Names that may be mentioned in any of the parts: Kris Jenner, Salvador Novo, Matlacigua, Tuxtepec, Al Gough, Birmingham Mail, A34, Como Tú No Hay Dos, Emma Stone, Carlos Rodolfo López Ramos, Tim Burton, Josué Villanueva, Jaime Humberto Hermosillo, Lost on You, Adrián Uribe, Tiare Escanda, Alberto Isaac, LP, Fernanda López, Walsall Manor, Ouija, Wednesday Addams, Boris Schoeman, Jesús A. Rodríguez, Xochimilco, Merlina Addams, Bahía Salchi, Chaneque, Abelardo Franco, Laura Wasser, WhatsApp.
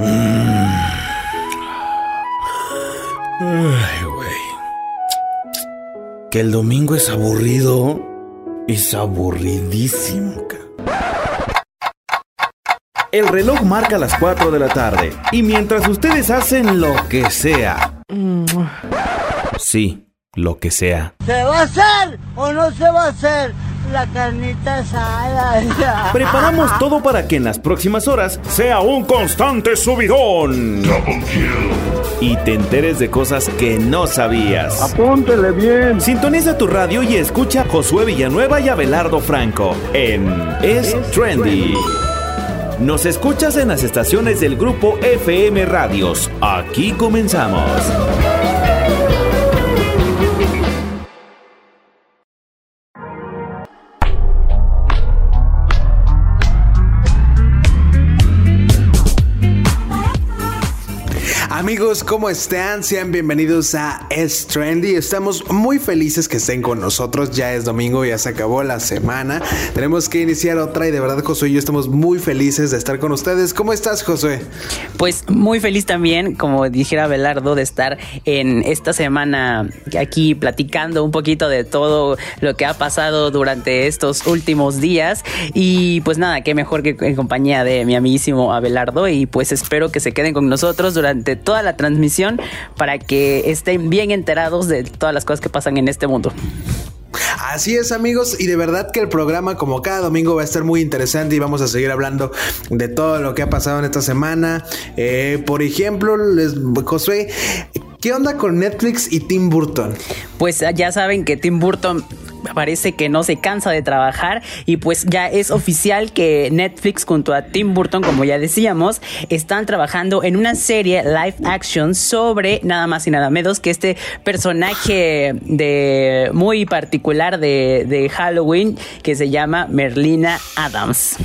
Ay, güey. Que el domingo es aburrido. Es aburridísimo, cabrón. El reloj marca las 4 de la tarde. Y mientras ustedes hacen lo que sea. Sí, lo que sea. ¿Se va a hacer o no se va a hacer la carnita asada? Preparamos todo para que en las próximas horas sea un constante subidón. Double kill. Y te enteres de cosas que no sabías. Apúntele bien. Sintoniza tu radio y escucha a Josué Villanueva y Abelardo Franco en Es Trendy. Nos escuchas en las estaciones del grupo FM Radios. Aquí comenzamos. Amigos, ¿cómo están? Sean bienvenidos a Es Trendy. Estamos muy felices que estén con nosotros. Ya es domingo, ya se acabó la semana. Tenemos que iniciar otra y de verdad, Josué y yo estamos muy felices de estar con ustedes. ¿Cómo estás, Josué? Pues muy feliz también, como dijera Abelardo, de estar en esta semana aquí platicando un poquito de todo lo que ha pasado durante estos últimos días. Y pues nada, qué mejor que en compañía de mi amiguísimo Abelardo. Y pues espero que se queden con nosotros durante toda la transmisión para que estén bien enterados de todas las cosas que pasan en este mundo. Así es, amigos, y de verdad que el programa, como cada domingo, va a estar muy interesante y vamos a seguir hablando de todo lo que ha pasado en esta semana. Por ejemplo, Josué, ¿qué onda con Netflix y Tim Burton? Pues ya saben que Tim Burton parece que no se cansa de trabajar y pues ya es oficial que Netflix junto a Tim Burton, como ya decíamos, están trabajando en una serie live action sobre nada más y nada menos que este personaje de muy particular de Halloween que se llama Merlina Addams.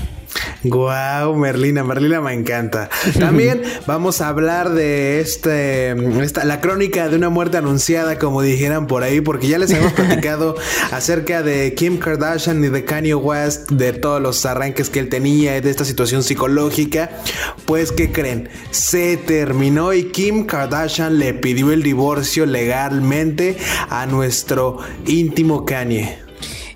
Wow, Merlina me encanta. También vamos a hablar de la crónica de una muerte anunciada, como dijeran por ahí, porque ya les hemos platicado acerca de Kim Kardashian y de Kanye West, de todos los arranques que él tenía y de esta situación psicológica. Pues, ¿qué creen? Se terminó y Kim Kardashian le pidió el divorcio legalmente a nuestro íntimo Kanye.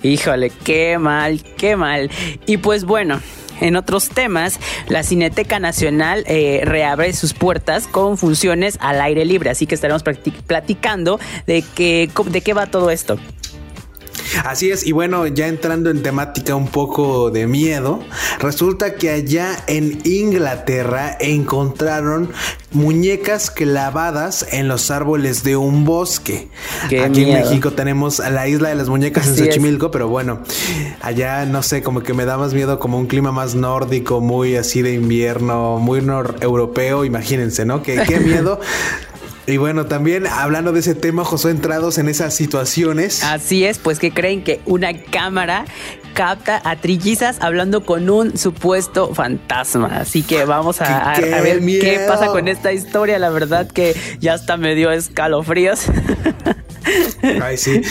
Híjole, qué mal, qué mal. Y pues bueno, en otros temas, la Cineteca Nacional reabre sus puertas con funciones al aire libre, así que estaremos platicando de qué va todo esto. Así es, y bueno, ya entrando en temática un poco de miedo, resulta que allá en Inglaterra encontraron muñecas clavadas en los árboles de un bosque. Qué Aquí miedo. En México tenemos a la isla de las muñecas en Xochimilco, pero bueno, allá no sé, como que me da más miedo como un clima más nórdico, muy así de invierno, muy europeo, imagínense, ¿no? Qué miedo. Y bueno, también hablando de ese tema, José, entrados en esas situaciones. Así es, pues que creen que una cámara capta a trillizas hablando con un supuesto fantasma. Así que vamos a ver miedo. Qué pasa con esta historia. La verdad que ya hasta me dio escalofríos. Ay, sí.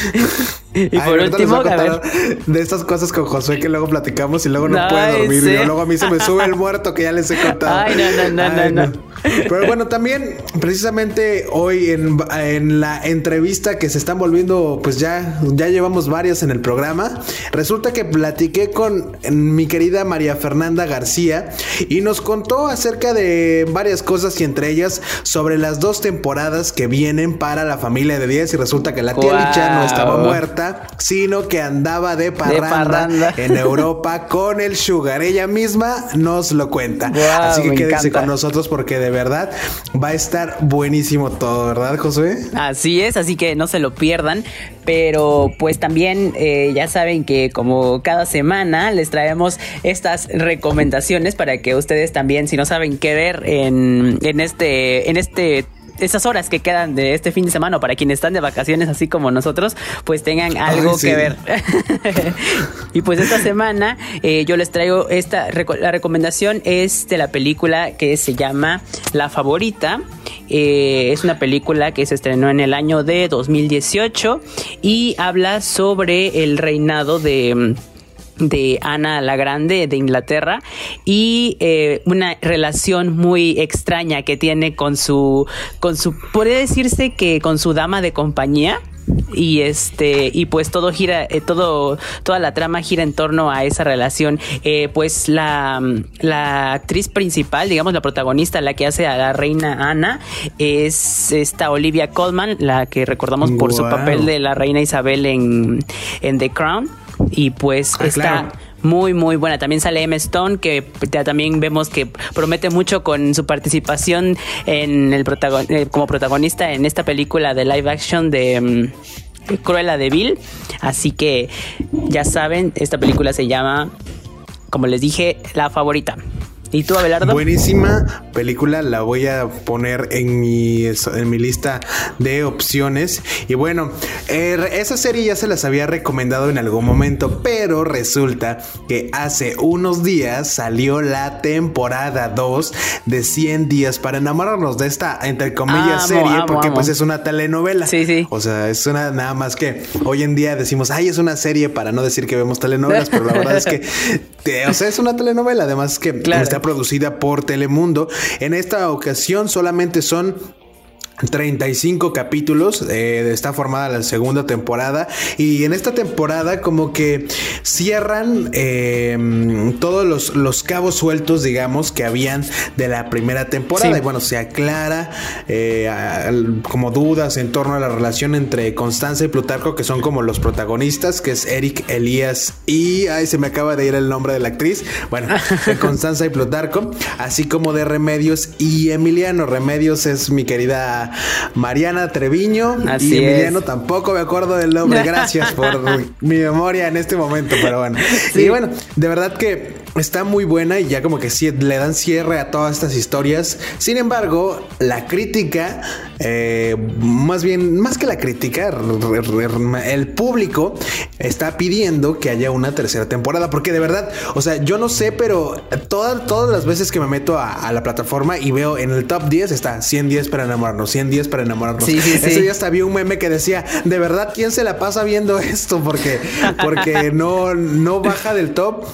Y por último, a ver, de estas cosas con Josué que luego platicamos y luego no puede dormir. Sí. Y luego a mí se me sube el muerto que ya les he contado. Ay, no. Pero bueno, también precisamente hoy en la entrevista que se están volviendo, pues ya llevamos varias en el programa. Resulta que platiqué con mi querida María Fernanda García y nos contó acerca de varias cosas y entre ellas sobre las 2 temporadas que vienen para La Familia de Diez y resulta que la tía Licha no estaba muerta, sino que andaba de parranda en Europa con el sugar. Ella misma nos lo cuenta. Wow, así que quédense con nosotros porque de verdad va a estar buenísimo todo, ¿verdad, Josué? Así es, así que no se lo pierdan. Pero pues también ya saben que como cada semana les traemos estas recomendaciones para que ustedes también, si no saben qué ver en esas horas que quedan de este fin de semana, para quienes están de vacaciones así como nosotros, pues tengan algo que ver. Y pues esta semana yo les traigo la recomendación es de la película que se llama La Favorita. Es una película que se estrenó en el año de 2018 y habla sobre el reinado de de Ana la Grande de Inglaterra, y una relación muy extraña que tiene con su puede decirse que con su dama de compañía. Y pues todo gira, toda la trama gira en torno a esa relación. Pues la actriz principal, digamos la protagonista, la que hace a la reina Ana, es esta Olivia Colman, la que recordamos por su papel de la reina Isabel en The Crown. Y pues está muy muy buena. También sale Emma Stone, que también vemos que promete mucho con su participación en como protagonista en esta película de live action de Cruella de Vil. Así que ya saben, esta película se llama, como les dije, La Favorita. ¿Y tú, Abelardo? Buenísima película, la voy a poner en mi lista de opciones. Y bueno, esa serie ya se las había recomendado en algún momento, pero resulta que hace unos días salió la temporada 2 de 100 días para enamorarnos, de esta, entre comillas, serie, porque pues es una telenovela. Sí, sí. O sea, es una, nada más que hoy en día decimos, ay, es una serie, para no decir que vemos telenovelas, pero la verdad es que, o sea, es una telenovela, además que... Claro. Está producida por Telemundo. En esta ocasión solamente son 35 capítulos. Está formada la segunda temporada, y en esta temporada como que cierran todos los cabos sueltos, digamos, que habían de la primera temporada. Sí. Y bueno, se aclara como dudas en torno a la relación entre Constanza y Plutarco, que son como los protagonistas, que es Eric, Elías y... ay, se me acaba de ir el nombre de la actriz. Bueno, de Constanza y Plutarco, así como de Remedios y Emiliano. Remedios es mi querida Mariana Treviño. Así y Emiliano es. Tampoco me acuerdo del nombre. Gracias por mi memoria en este momento, pero bueno. Sí. Y bueno, de verdad que está muy buena, y ya como que sí le dan cierre a todas estas historias. Sin embargo, la crítica, más que la crítica, el público está pidiendo que haya una tercera temporada, porque de verdad, o sea, yo no sé, pero todas las veces que me meto a la plataforma y veo en el top 10 está 100 días para enamorarnos, 100 días para enamorarnos. Sí, sí, sí. Ese día hasta vi un meme que decía, de verdad, ¿quién se la pasa viendo esto? Porque no baja del top,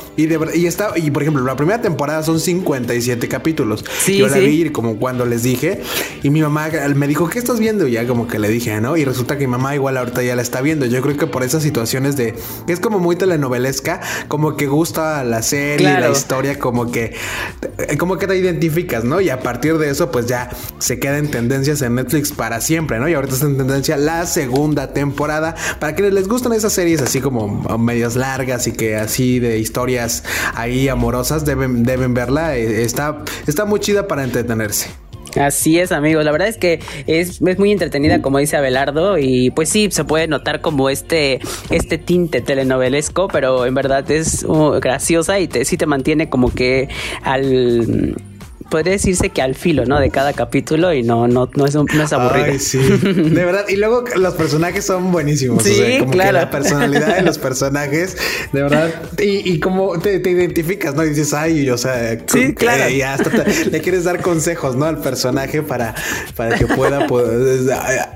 y por ejemplo, la primera temporada son 57 capítulos. Sí, yo la vi como cuando les dije, y mi mamá me dijo, ¿qué estás viendo? Y ya como que le dije, ¿no? Y resulta que mi mamá igual ahorita ya la está viendo. Yo creo que por esas situaciones de que es como muy telenovelesca, como que gusta la serie, claro, la historia, como que te identificas, ¿no? Y a partir de eso, pues ya se queda en tendencias en Netflix para siempre, ¿no? Y ahorita está en tendencia la segunda temporada. Para quienes les gustan esas series así como medias largas y que así de historias ahí amorosas, deben verla. Está muy chida para entretenerse. Así es, amigos. La verdad es que es muy entretenida, como dice Abelardo, y pues sí, se puede notar como este tinte telenovelesco, pero en verdad es graciosa y sí te mantiene como que podría decirse que al filo, ¿no? De cada capítulo, y no es aburrido. Ay, sí. De verdad. Y luego los personajes son buenísimos. Sí, o sea, como claro, que la personalidad de los personajes, de verdad. Y como te identificas, ¿no? Y dices, ay, o sea, sí, claro. Y hasta le quieres dar consejos, ¿no? Al personaje para que pueda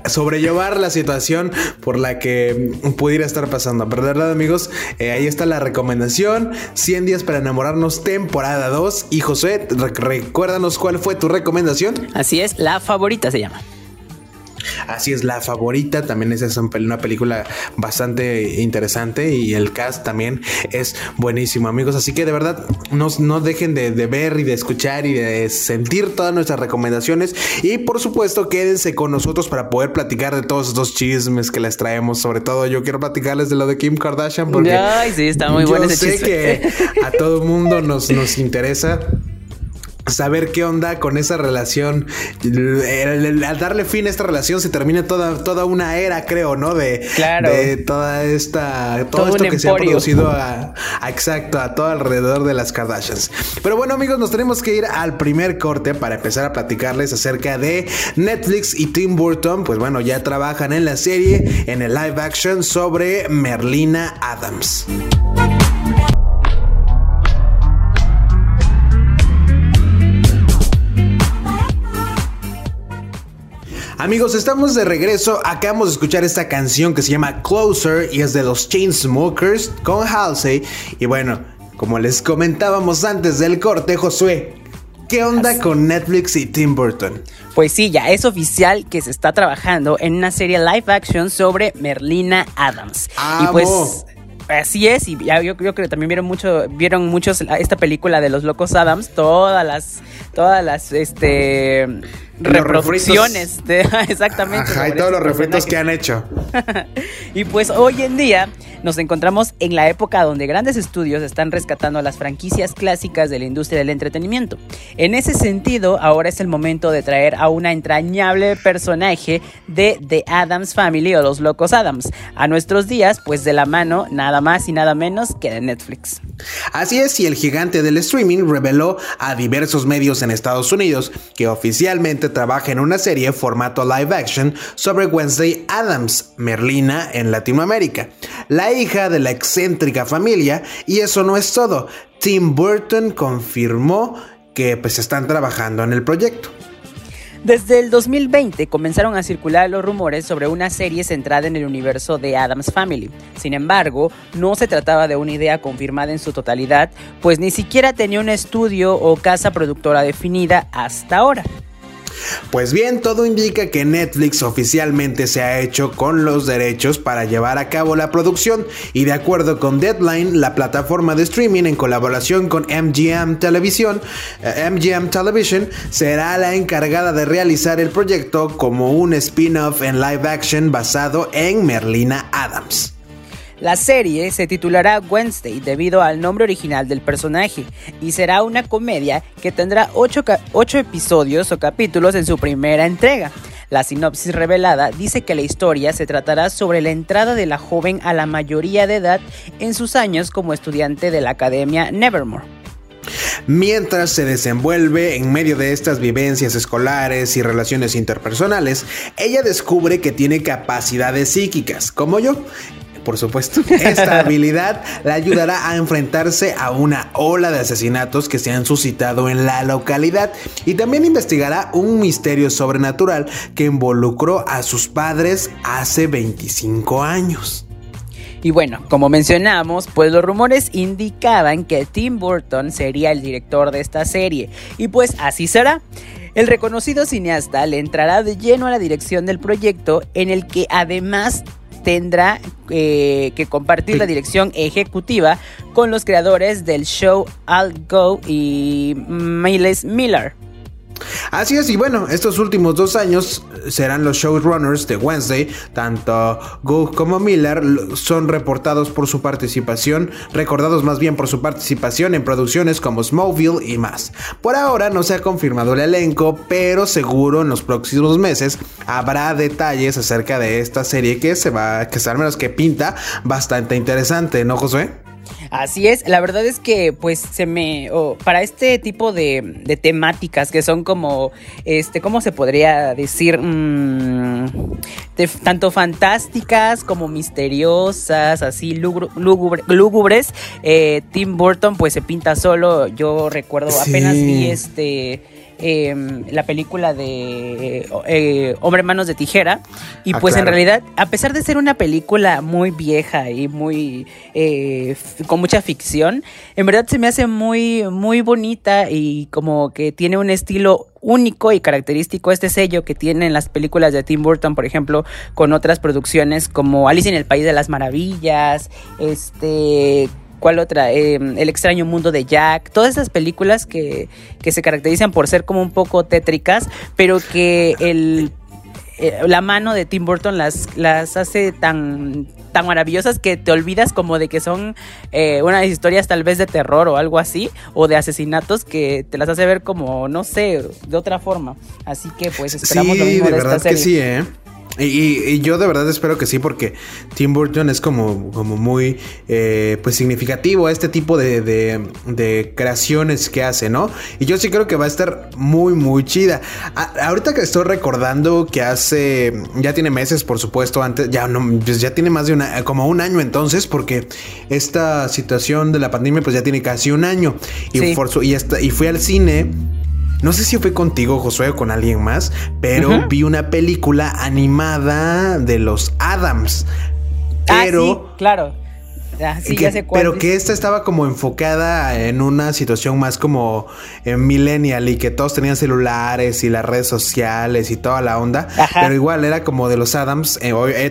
sobrellevar la situación por la que pudiera estar pasando. Pero de verdad, amigos, ahí está la recomendación. 100 días para enamorarnos, temporada 2. Y Josué, recuérdanos cuál fue tu recomendación. Así es, La Favorita se llama. Así es, La Favorita. También esa es una película bastante interesante, y el cast también es buenísimo, amigos. Así que de verdad no dejen de ver y de escuchar y de sentir todas nuestras recomendaciones. Y por supuesto, quédense con nosotros para poder platicar de todos estos chismes que les traemos. Sobre todo yo quiero platicarles de lo de Kim Kardashian, porque ay, sí, está muy bueno ese chisme. Yo sé que a todo mundo nos interesa saber qué onda con esa relación. Al darle fin a esta relación se termina toda una era, creo, ¿no? Claro. De toda esta... todo esto que emporio se ha producido a todo alrededor de las Kardashians. Pero bueno, amigos, nos tenemos que ir al primer corte para empezar a platicarles acerca de Netflix y Tim Burton. Pues bueno, ya trabajan en la serie, en el live action sobre Merlina Adams. Amigos, estamos de regreso. Acabamos de escuchar esta canción que se llama Closer y es de los Chainsmokers con Halsey. Y bueno, como les comentábamos antes del corte, Josué, ¿qué onda con Netflix y Tim Burton? Pues sí, ya es oficial que se está trabajando en una serie live action sobre Merlina Addams. ¡Amo! Y pues así es, y ya yo creo que también vieron muchos esta película de los locos Addams, todas las reproducciones de, exactamente. Ajá, y todos los refritos que han hecho. Y pues hoy en día nos encontramos en la época donde grandes estudios están rescatando las franquicias clásicas de la industria del entretenimiento. En ese sentido, ahora es el momento de traer a una entrañable personaje de The Addams Family o Los Locos Addams a nuestros días, pues de la mano nada más y nada menos que de Netflix. Así es, y el gigante del streaming reveló a diversos medios en Estados Unidos que oficialmente trabaja en una serie formato live action sobre Wednesday Addams, Merlina en Latinoamérica, la hija de la excéntrica familia. Y eso no es todo, Tim Burton confirmó que pues están trabajando en el proyecto. Desde el 2020 comenzaron a circular los rumores sobre una serie centrada en el universo de Addams Family. Sin embargo, no se trataba de una idea confirmada en su totalidad, pues ni siquiera tenía un estudio o casa productora definida hasta ahora. Pues bien, todo indica que Netflix oficialmente se ha hecho con los derechos para llevar a cabo la producción, y de acuerdo con Deadline, la plataforma de streaming en colaboración con MGM Television será la encargada de realizar el proyecto como un spin-off en live action basado en Merlina Addams. La serie se titulará Wednesday debido al nombre original del personaje y será una comedia que tendrá 8 episodios o capítulos en su primera entrega. La sinopsis revelada dice que la historia se tratará sobre la entrada de la joven a la mayoría de edad en sus años como estudiante de la Academia Nevermore. Mientras se desenvuelve en medio de estas vivencias escolares y relaciones interpersonales, ella descubre que tiene capacidades psíquicas, como yo. Por supuesto, esta habilidad la ayudará a enfrentarse a una ola de asesinatos que se han suscitado en la localidad, y también investigará un misterio sobrenatural que involucró a sus padres hace 25 años. Y bueno, como mencionamos, pues los rumores indicaban que Tim Burton sería el director de esta serie, y pues así será. El reconocido cineasta le entrará de lleno a la dirección del proyecto, en el que además tendrá que compartir la dirección ejecutiva con los creadores del show Al Gough y Miles Miller. Así es, y bueno, estos últimos 2 años serán los showrunners de Wednesday. Tanto Gough como Miller son recordados más bien por su participación en producciones como Smallville y más. Por ahora no se ha confirmado el elenco, pero seguro en los próximos meses habrá detalles acerca de esta serie que al menos que pinta bastante interesante, ¿no, Josué? Así es, la verdad es que pues para este tipo de temáticas que son como, ¿cómo se podría decir? Tanto fantásticas como misteriosas, así lúgubres, Tim Burton pues se pinta solo. Yo recuerdo, sí, apenas vi la película de Hombre Manos de Tijera. Y pues claro, en realidad, a pesar de ser una película muy vieja y muy con mucha ficción, en verdad se me hace muy, muy bonita, y como que tiene un estilo único y característico, este sello que tienen las películas de Tim Burton, por ejemplo, con otras producciones como Alice en el País de las Maravillas, ¿cuál otra? El extraño mundo de Jack. Todas esas películas que se caracterizan por ser como un poco tétricas, pero que la mano de Tim Burton las hace tan maravillosas que te olvidas como de que son unas historias tal vez de terror o algo así, o de asesinatos, que te las hace ver como, no sé, de otra forma. Así que pues esperamos lo mismo de esta serie. Sí, de verdad que sí, Y yo de verdad espero que sí, porque Tim Burton es como muy pues significativo a este tipo de creaciones que hace, ¿no? Y yo sí creo que va a estar muy, muy chida. Ahorita que estoy recordando que ya tiene meses, por supuesto, antes, ya tiene más de como un año entonces, porque esta situación de la pandemia pues ya tiene casi un año. Y fui al cine No sé si fue contigo, Josué, o con alguien más, pero vi una película animada de los Addams. Pero, ah, sí, claro. Ah, sí, que, ya sé cuál. Pero que esta estaba como enfocada en una situación más como millennial y que todos tenían celulares y las redes sociales y toda la onda. Ajá. Pero igual era como de los Addams.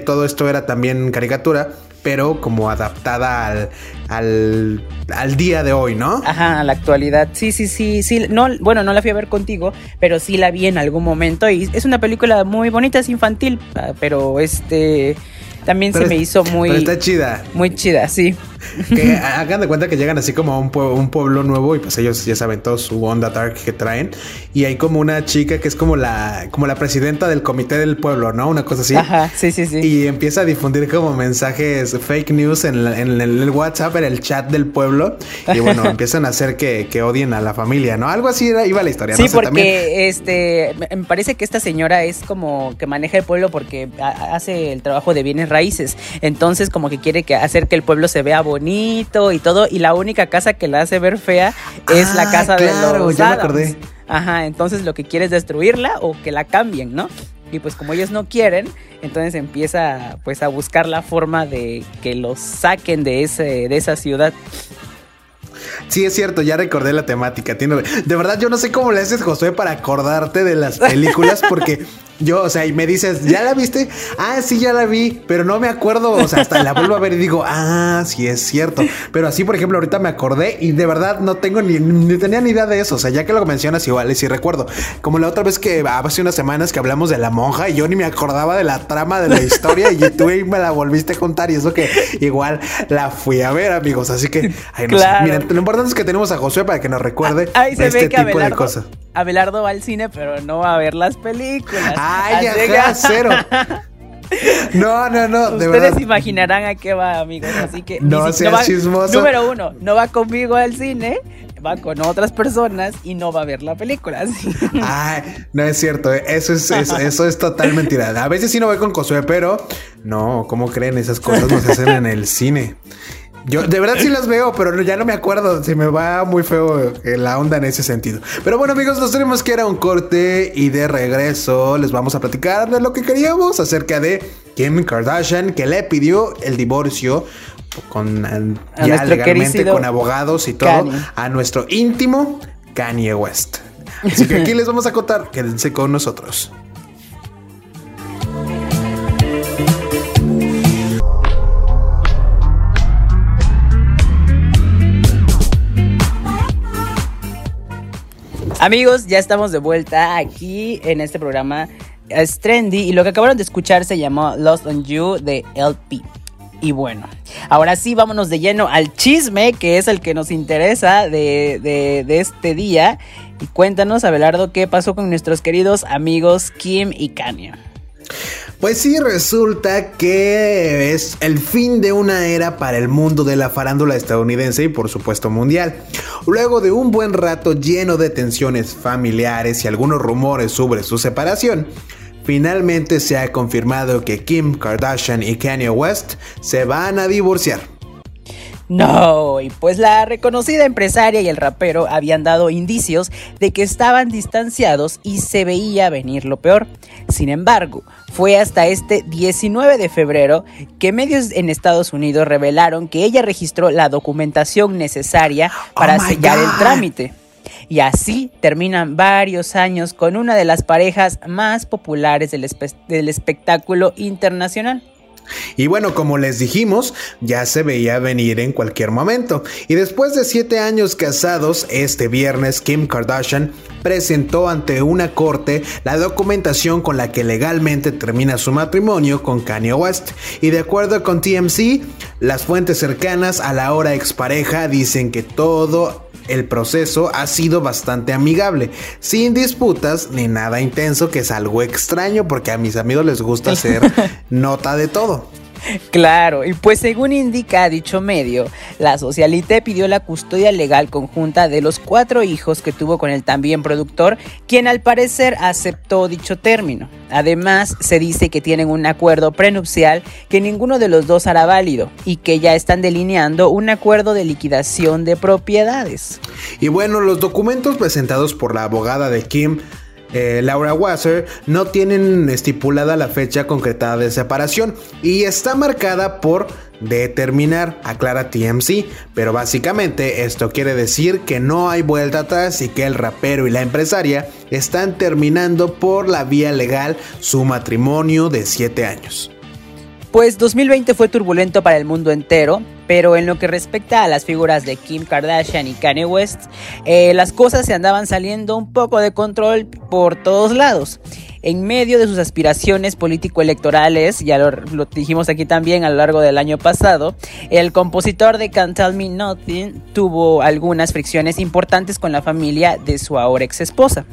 Todo esto era también caricatura, pero como adaptada al día de hoy, ¿no? Ajá, a la actualidad. Sí. No, bueno, no la fui a ver contigo, pero sí la vi en algún momento. Y es una película muy bonita, es infantil, pero también pero se me hizo muy... Pero está chida. Muy chida, sí. Que hagan de cuenta que llegan así como a un pueblo nuevo y pues ellos ya saben todo su onda dark que traen. Y hay como una chica que es como la presidenta del comité del pueblo, ¿no? Una cosa así. Ajá, sí. Y empieza a difundir como mensajes fake news en el WhatsApp, en el chat del pueblo. Y bueno, empiezan a hacer que odien a la familia, ¿no? Algo así iba la historia. Sí, no sé, porque también... me parece que esta señora es como que maneja el pueblo porque hace el trabajo de bienes raíces. Entonces como que quiere hacer que el pueblo se vea bonito y todo, y la única casa que la hace ver fea es la casa, claro, de los Addams. Acordé. Ajá, entonces lo que quiere es destruirla o que la cambien, ¿no? Y pues como ellos no quieren, entonces empieza pues a buscar la forma de que los saquen de esa ciudad. Sí, es cierto, ya recordé la temática. De verdad, yo no sé cómo le haces, Josué, para acordarte de las películas, porque yo, o sea, y me dices, ¿ya la viste? Ah, sí, ya la vi, pero no me acuerdo, o sea, hasta la vuelvo a ver y digo, ah, sí, es cierto. Pero así, por ejemplo, ahorita me acordé y de verdad no tengo ni tenía ni idea de eso, o sea, ya que lo mencionas igual, y sí recuerdo, como la otra vez que hace unas semanas que hablamos de La Monja y yo ni me acordaba de la trama de la historia y tú y me la volviste a contar y eso que igual la fui a ver, amigos, así que, ay, no claro. Sé, miren, lo importante es que tenemos a Josué para que nos recuerde tipo Abelardo, de cosas. Abelardo va al cine, pero no va a ver las películas. ¡Ay, ajá, cero! No, de verdad. Ustedes imaginarán a qué va, amigos, así que... No seas chismoso. Número uno, no va conmigo al cine, va con otras personas y no va a ver la película. Así. Ay, no es cierto, eso es total mentira. A veces sí no voy con Josué, pero... No, ¿cómo creen? Esas cosas no se hacen en el cine. Yo de verdad sí las veo, pero ya no me acuerdo. Se me va muy feo la onda en ese sentido. Pero bueno, amigos, nos tenemos que ir a un corte y de regreso les vamos a platicar de lo que queríamos acerca de Kim Kardashian, que le pidió el divorcio ya legalmente con abogados y todo a nuestro íntimo Kanye West. Así que aquí les vamos a contar. Quédense con nosotros. Amigos, ya estamos de vuelta aquí en este programa Es Trendy y lo que acabaron de escuchar se llamó Lost on You de LP. Y bueno, ahora sí vámonos de lleno al chisme, que es el que nos interesa de este día. Y cuéntanos, Abelardo, ¿qué pasó con nuestros queridos amigos Kim y Kanye? Pues sí, resulta que es el fin de una era para el mundo de la farándula estadounidense y por supuesto mundial. Luego de un buen rato lleno de tensiones familiares y algunos rumores sobre su separación, finalmente se ha confirmado que Kim Kardashian y Kanye West se van a divorciar. No, y pues la reconocida empresaria y el rapero habían dado indicios de que estaban distanciados y se veía venir lo peor. Sin embargo, fue hasta este 19 de febrero que medios en Estados Unidos revelaron que ella registró la documentación necesaria para sellar el trámite. Y así terminan varios años con una de las parejas más populares del espectáculo internacional. Y bueno, como les dijimos, ya se veía venir en cualquier momento. Y después de 7 años casados, este viernes Kim Kardashian presentó ante una corte la documentación con la que legalmente termina su matrimonio con Kanye West. Y de acuerdo con TMZ, las fuentes cercanas a la ahora expareja dicen que todo el proceso ha sido bastante amigable, sin disputas ni nada intenso, que es algo extraño porque a mis amigos les gusta hacer nota de todo. Claro, y pues según indica dicho medio, la socialite pidió la custodia legal conjunta de los 4 hijos que tuvo con el también productor, quien al parecer aceptó dicho término. Además, se dice que tienen un acuerdo prenupcial que ninguno de los dos hará válido y que ya están delineando un acuerdo de liquidación de propiedades. Y bueno, los documentos presentados por la abogada de Kim, Laura Wasser, no tienen estipulada la fecha concretada de separación y está marcada por determinar, aclara TMZ, pero básicamente esto quiere decir que no hay vuelta atrás y que el rapero y la empresaria están terminando por la vía legal su matrimonio de 7 años. Pues 2020 fue turbulento para el mundo entero, pero en lo que respecta a las figuras de Kim Kardashian y Kanye West, las cosas se andaban saliendo un poco de control por todos lados. En medio de sus aspiraciones político-electorales, ya lo dijimos aquí también a lo largo del año pasado, el compositor de Can't Tell Me Nothing tuvo algunas fricciones importantes con la familia de su ahora ex esposa.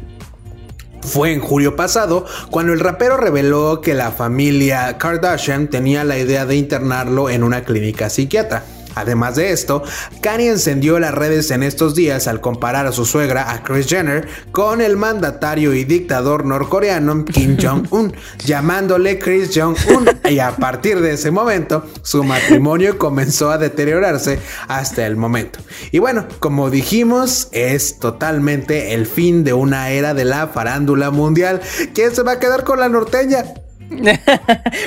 Fue en julio pasado cuando el rapero reveló que la familia Kardashian tenía la idea de internarlo en una clínica psiquiatra. Además de esto, Kanye encendió las redes en estos días al comparar a su suegra, a Kris Jenner, con el mandatario y dictador norcoreano Kim Jong-un, llamándole Kris Jong-un, y a partir de ese momento, su matrimonio comenzó a deteriorarse hasta el momento. Y bueno, como dijimos, es totalmente el fin de una era de la farándula mundial. ¿Quién se va a quedar con la norteña?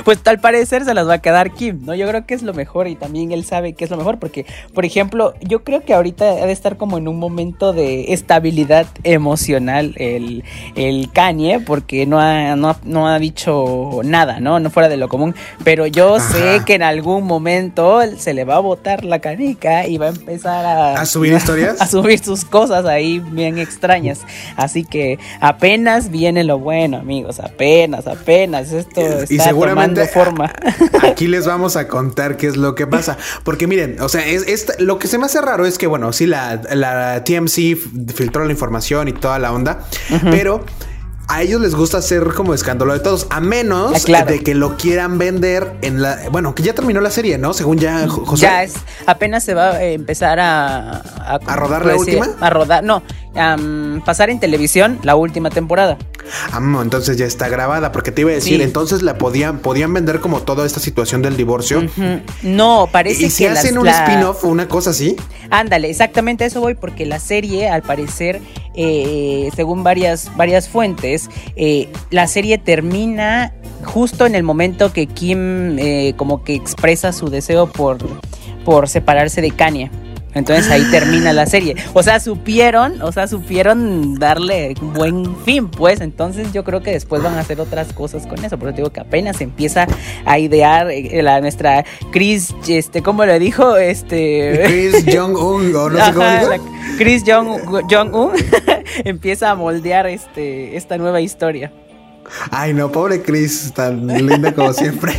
Pues al parecer se las va a quedar Kim, ¿no? Yo creo que es lo mejor y también él sabe que es lo mejor porque, por ejemplo, yo creo que ahorita ha de estar como en un momento de estabilidad emocional el Kanye, porque no ha dicho nada, ¿no? No fuera de lo común, pero yo sé que en algún momento se le va a botar la canica y va a empezar ¿a subir historias? A subir sus cosas ahí bien extrañas, así que apenas viene lo bueno, amigos, apenas, y seguramente forma. Aquí les vamos a contar qué es lo que pasa, porque miren, o sea, lo que se me hace raro es que, bueno, sí, la TMZ filtró la información y toda la onda, pero a ellos les gusta hacer como escándalo de todos, a menos de que lo quieran vender en la... Bueno, que ya terminó la serie, ¿no? Según ya, José. Ya es... Apenas se va a empezar ¿A rodar la última? A rodar... No, pasar en televisión la última temporada. Entonces ya está grabada, porque te iba a decir, sí. Entonces la podían vender como toda esta situación del divorcio. No, parece que... ¿Y si hacen un spin-off o una cosa así? Ándale, exactamente a eso voy, porque la serie, al parecer... según varias fuentes, la serie termina justo en el momento que Kim como que expresa su deseo por separarse de Kanye. Entonces ahí termina la serie. O sea, supieron darle un buen fin, pues. Entonces yo creo que después van a hacer otras cosas con eso. Por eso digo que apenas empieza a idear nuestra Kris, ¿cómo le dijo? Kris Jong-un, o no sé cómo dijo. Kris Jong-un empieza a moldear esta nueva historia. Ay, no, pobre Kris, tan linda como siempre.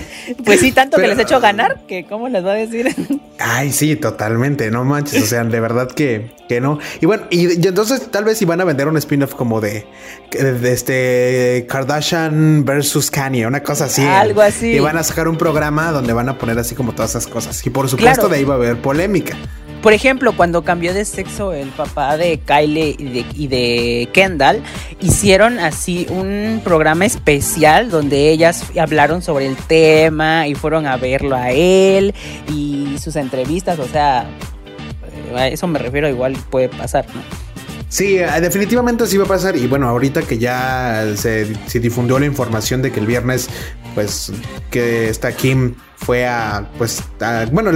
Pues sí, tanto que les he hecho ganar, que cómo les va a decir. Ay, sí, totalmente, no manches, o sea, de verdad que no. Y bueno, y entonces tal vez si van a vender un spin-off como de Kardashian versus Kanye, una cosa así. Algo así. Y van a sacar un programa donde van a poner así como todas esas cosas. Y por supuesto de ahí va a haber polémica. Por ejemplo, cuando cambió de sexo el papá de Kylie y de Kendall, hicieron así un programa especial donde ellas hablaron sobre el tema y fueron a verlo a él y sus entrevistas, o sea, a eso me refiero, igual puede pasar, ¿no? Sí, definitivamente sí va a pasar. Y bueno, ahorita que ya se difundió la información de que el viernes, pues, que esta Kim fue la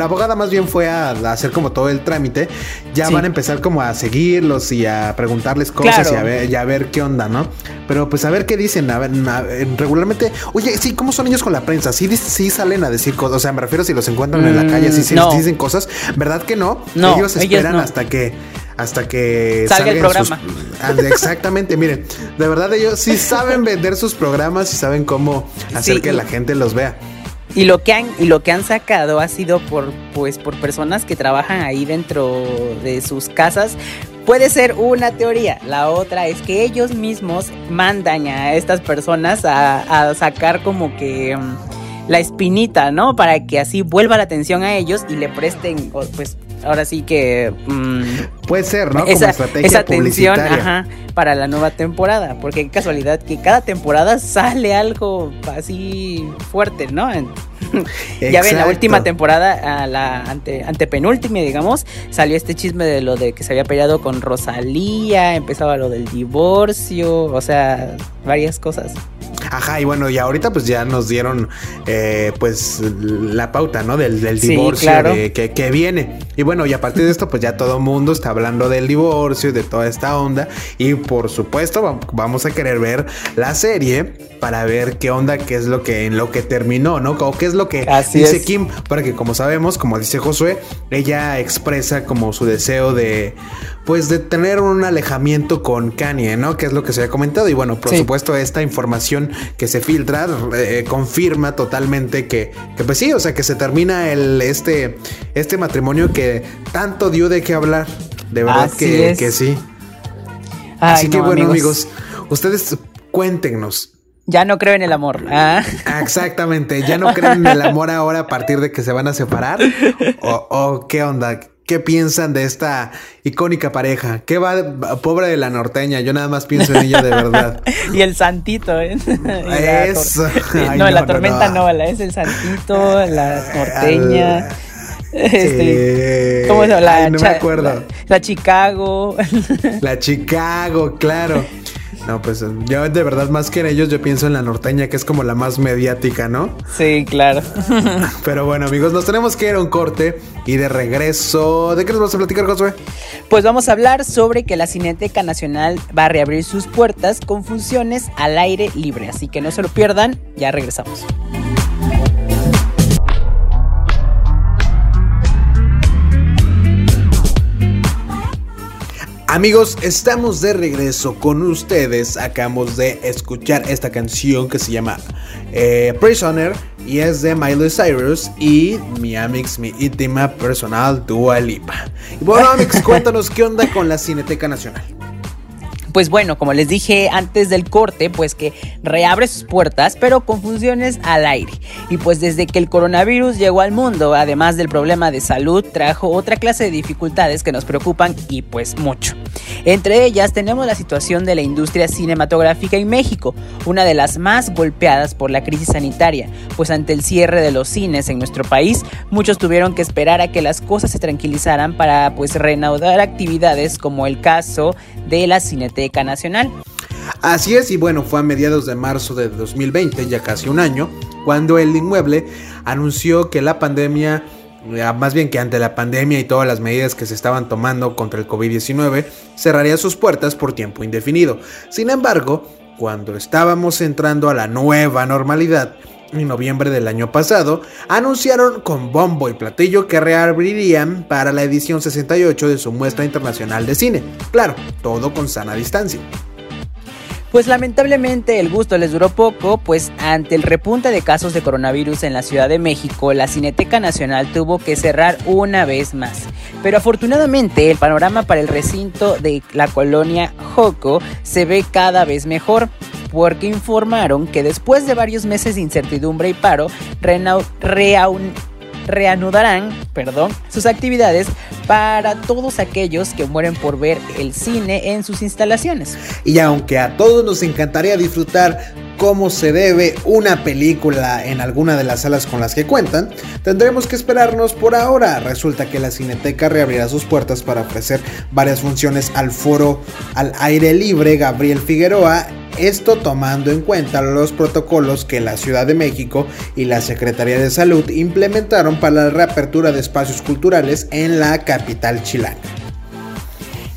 abogada más bien fue a hacer como todo el trámite. Ya sí. Van a empezar como a seguirlos y a preguntarles cosas, claro. y a ver qué onda, ¿no? Pero pues a ver qué dicen, a ver, regularmente. Oye, sí, ¿cómo son ellos con la prensa? Sí salen a decir cosas, o sea, me refiero si los encuentran en la calle, sí dicen cosas, ¿verdad que no? No, ellos esperan no. Hasta que salga el programa. Exactamente, miren, de verdad ellos sí saben vender sus programas y saben cómo hacer que la gente los vea. Y lo que han sacado ha sido por personas que trabajan ahí dentro de sus casas. Puede ser una teoría, la otra es que ellos mismos mandan a estas personas a sacar como que la espinita, ¿no? Para que así vuelva la atención a ellos y le presten, pues, ahora sí que... puede ser, ¿no? Como esa atención, ajá, para la nueva temporada. Porque qué casualidad que cada temporada sale algo así fuerte, ¿no? Ya ven, la última temporada, la antepenúltima, digamos, salió este chisme de lo de que se había peleado con Rosalía, empezaba lo del divorcio, o sea, varias cosas. Ajá, y bueno, y ahorita pues ya nos dieron pues la pauta, ¿no? Del divorcio, sí, claro, que viene. Y bueno, y a partir de esto pues ya todo mundo está hablando del divorcio y de toda esta onda. Y por supuesto vamos a querer ver la serie para ver qué onda, qué es lo que en lo que terminó, ¿no? O qué es lo que así dice es Kim, porque como sabemos, como dice Josué, ella expresa como su deseo de, pues, de tener un alejamiento con Kanye, ¿no? Que es lo que se había comentado. Y bueno, por supuesto, esta información que se filtra confirma totalmente que pues sí, o sea, que se termina este matrimonio que tanto dio de qué hablar. De verdad que sí. Ay, así no, que bueno, amigos, ustedes cuéntenos. Ya no creo en el amor. ¿Ah? Exactamente, ya no creen en el amor ahora a partir de que se van a separar. O qué onda, qué piensan de esta icónica pareja. ¿Qué va, pobre de la norteña? Yo nada más pienso en ella, de verdad. Y el santito, ¿eh? Eso. Ay, no, la tormenta no, es el santito, la norteña. ¿Cómo se llama? No me acuerdo. La Chicago. La Chicago, claro. No, pues yo de verdad más que en ellos yo pienso en la norteña, que es como la más mediática, ¿no? Sí, claro. Pero bueno, amigos, nos tenemos que ir a un corte y de regreso... ¿De qué nos vamos a platicar, Josué? Pues vamos a hablar sobre que la Cineteca Nacional va a reabrir sus puertas con funciones al aire libre. Así que no se lo pierdan, ya regresamos. Amigos, estamos de regreso con ustedes. Acabamos de escuchar esta canción que se llama Prisoner y es de Miley Cyrus y mi amix, mi íntima personal, Dua Lipa. Y bueno, amix, cuéntanos qué onda con la Cineteca Nacional. Pues bueno, como les dije antes del corte, pues que reabre sus puertas, pero con funciones al aire. Y pues desde que el coronavirus llegó al mundo, además del problema de salud, trajo otra clase de dificultades que nos preocupan y pues mucho. Entre ellas tenemos la situación de la industria cinematográfica en México, una de las más golpeadas por la crisis sanitaria, pues ante el cierre de los cines en nuestro país, muchos tuvieron que esperar a que las cosas se tranquilizaran para pues reanudar actividades, como el caso de la Cineteca Nacional. Así es, y bueno, fue a mediados de marzo de 2020, ya casi un año, cuando el inmueble anunció que la pandemia... Más bien que ante la pandemia y todas las medidas que se estaban tomando contra el COVID-19, cerraría sus puertas por tiempo indefinido. Sin embargo, cuando estábamos entrando a la nueva normalidad, en noviembre del año pasado, anunciaron con bombo y platillo que reabrirían para la edición 68 de su muestra internacional de cine. Claro, todo con sana distancia. Pues lamentablemente el gusto les duró poco, pues ante el repunte de casos de coronavirus en la Ciudad de México, la Cineteca Nacional tuvo que cerrar una vez más. Pero afortunadamente el panorama para el recinto de la colonia Joco se ve cada vez mejor, porque informaron que después de varios meses de incertidumbre y paro, reanudarán sus actividades para todos aquellos que mueren por ver el cine en sus instalaciones. Y aunque a todos nos encantaría disfrutar como se debe una película en alguna de las salas con las que cuentan, tendremos que esperarnos por ahora. Resulta que la Cineteca reabrirá sus puertas para ofrecer varias funciones al foro al aire libre Gabriel Figueroa. Esto tomando en cuenta los protocolos que la Ciudad de México y la Secretaría de Salud implementaron para la reapertura de espacios culturales en la capital chilena.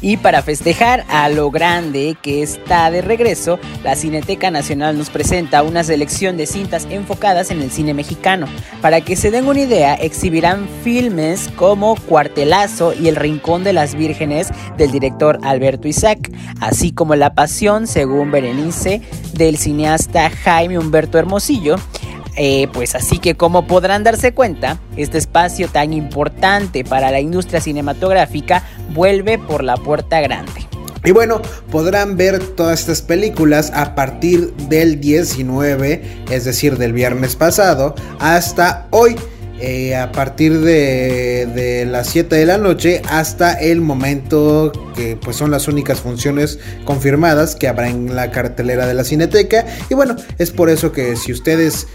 Y para festejar a lo grande que está de regreso, la Cineteca Nacional nos presenta una selección de cintas enfocadas en el cine mexicano. Para que se den una idea, exhibirán filmes como Cuartelazo y El Rincón de las Vírgenes del director Alberto Isaac, así como La Pasión según Berenice del cineasta Jaime Humberto Hermosillo. Pues así que como podrán darse cuenta, este espacio tan importante para la industria cinematográfica vuelve por la puerta grande. Y bueno, podrán ver todas estas películas a partir del 19, es decir, del viernes pasado, hasta hoy, a partir de las 7 de la noche hasta el momento, que pues son las únicas funciones confirmadas que habrá en la cartelera de la Cineteca. Y bueno, es por eso que si ustedes,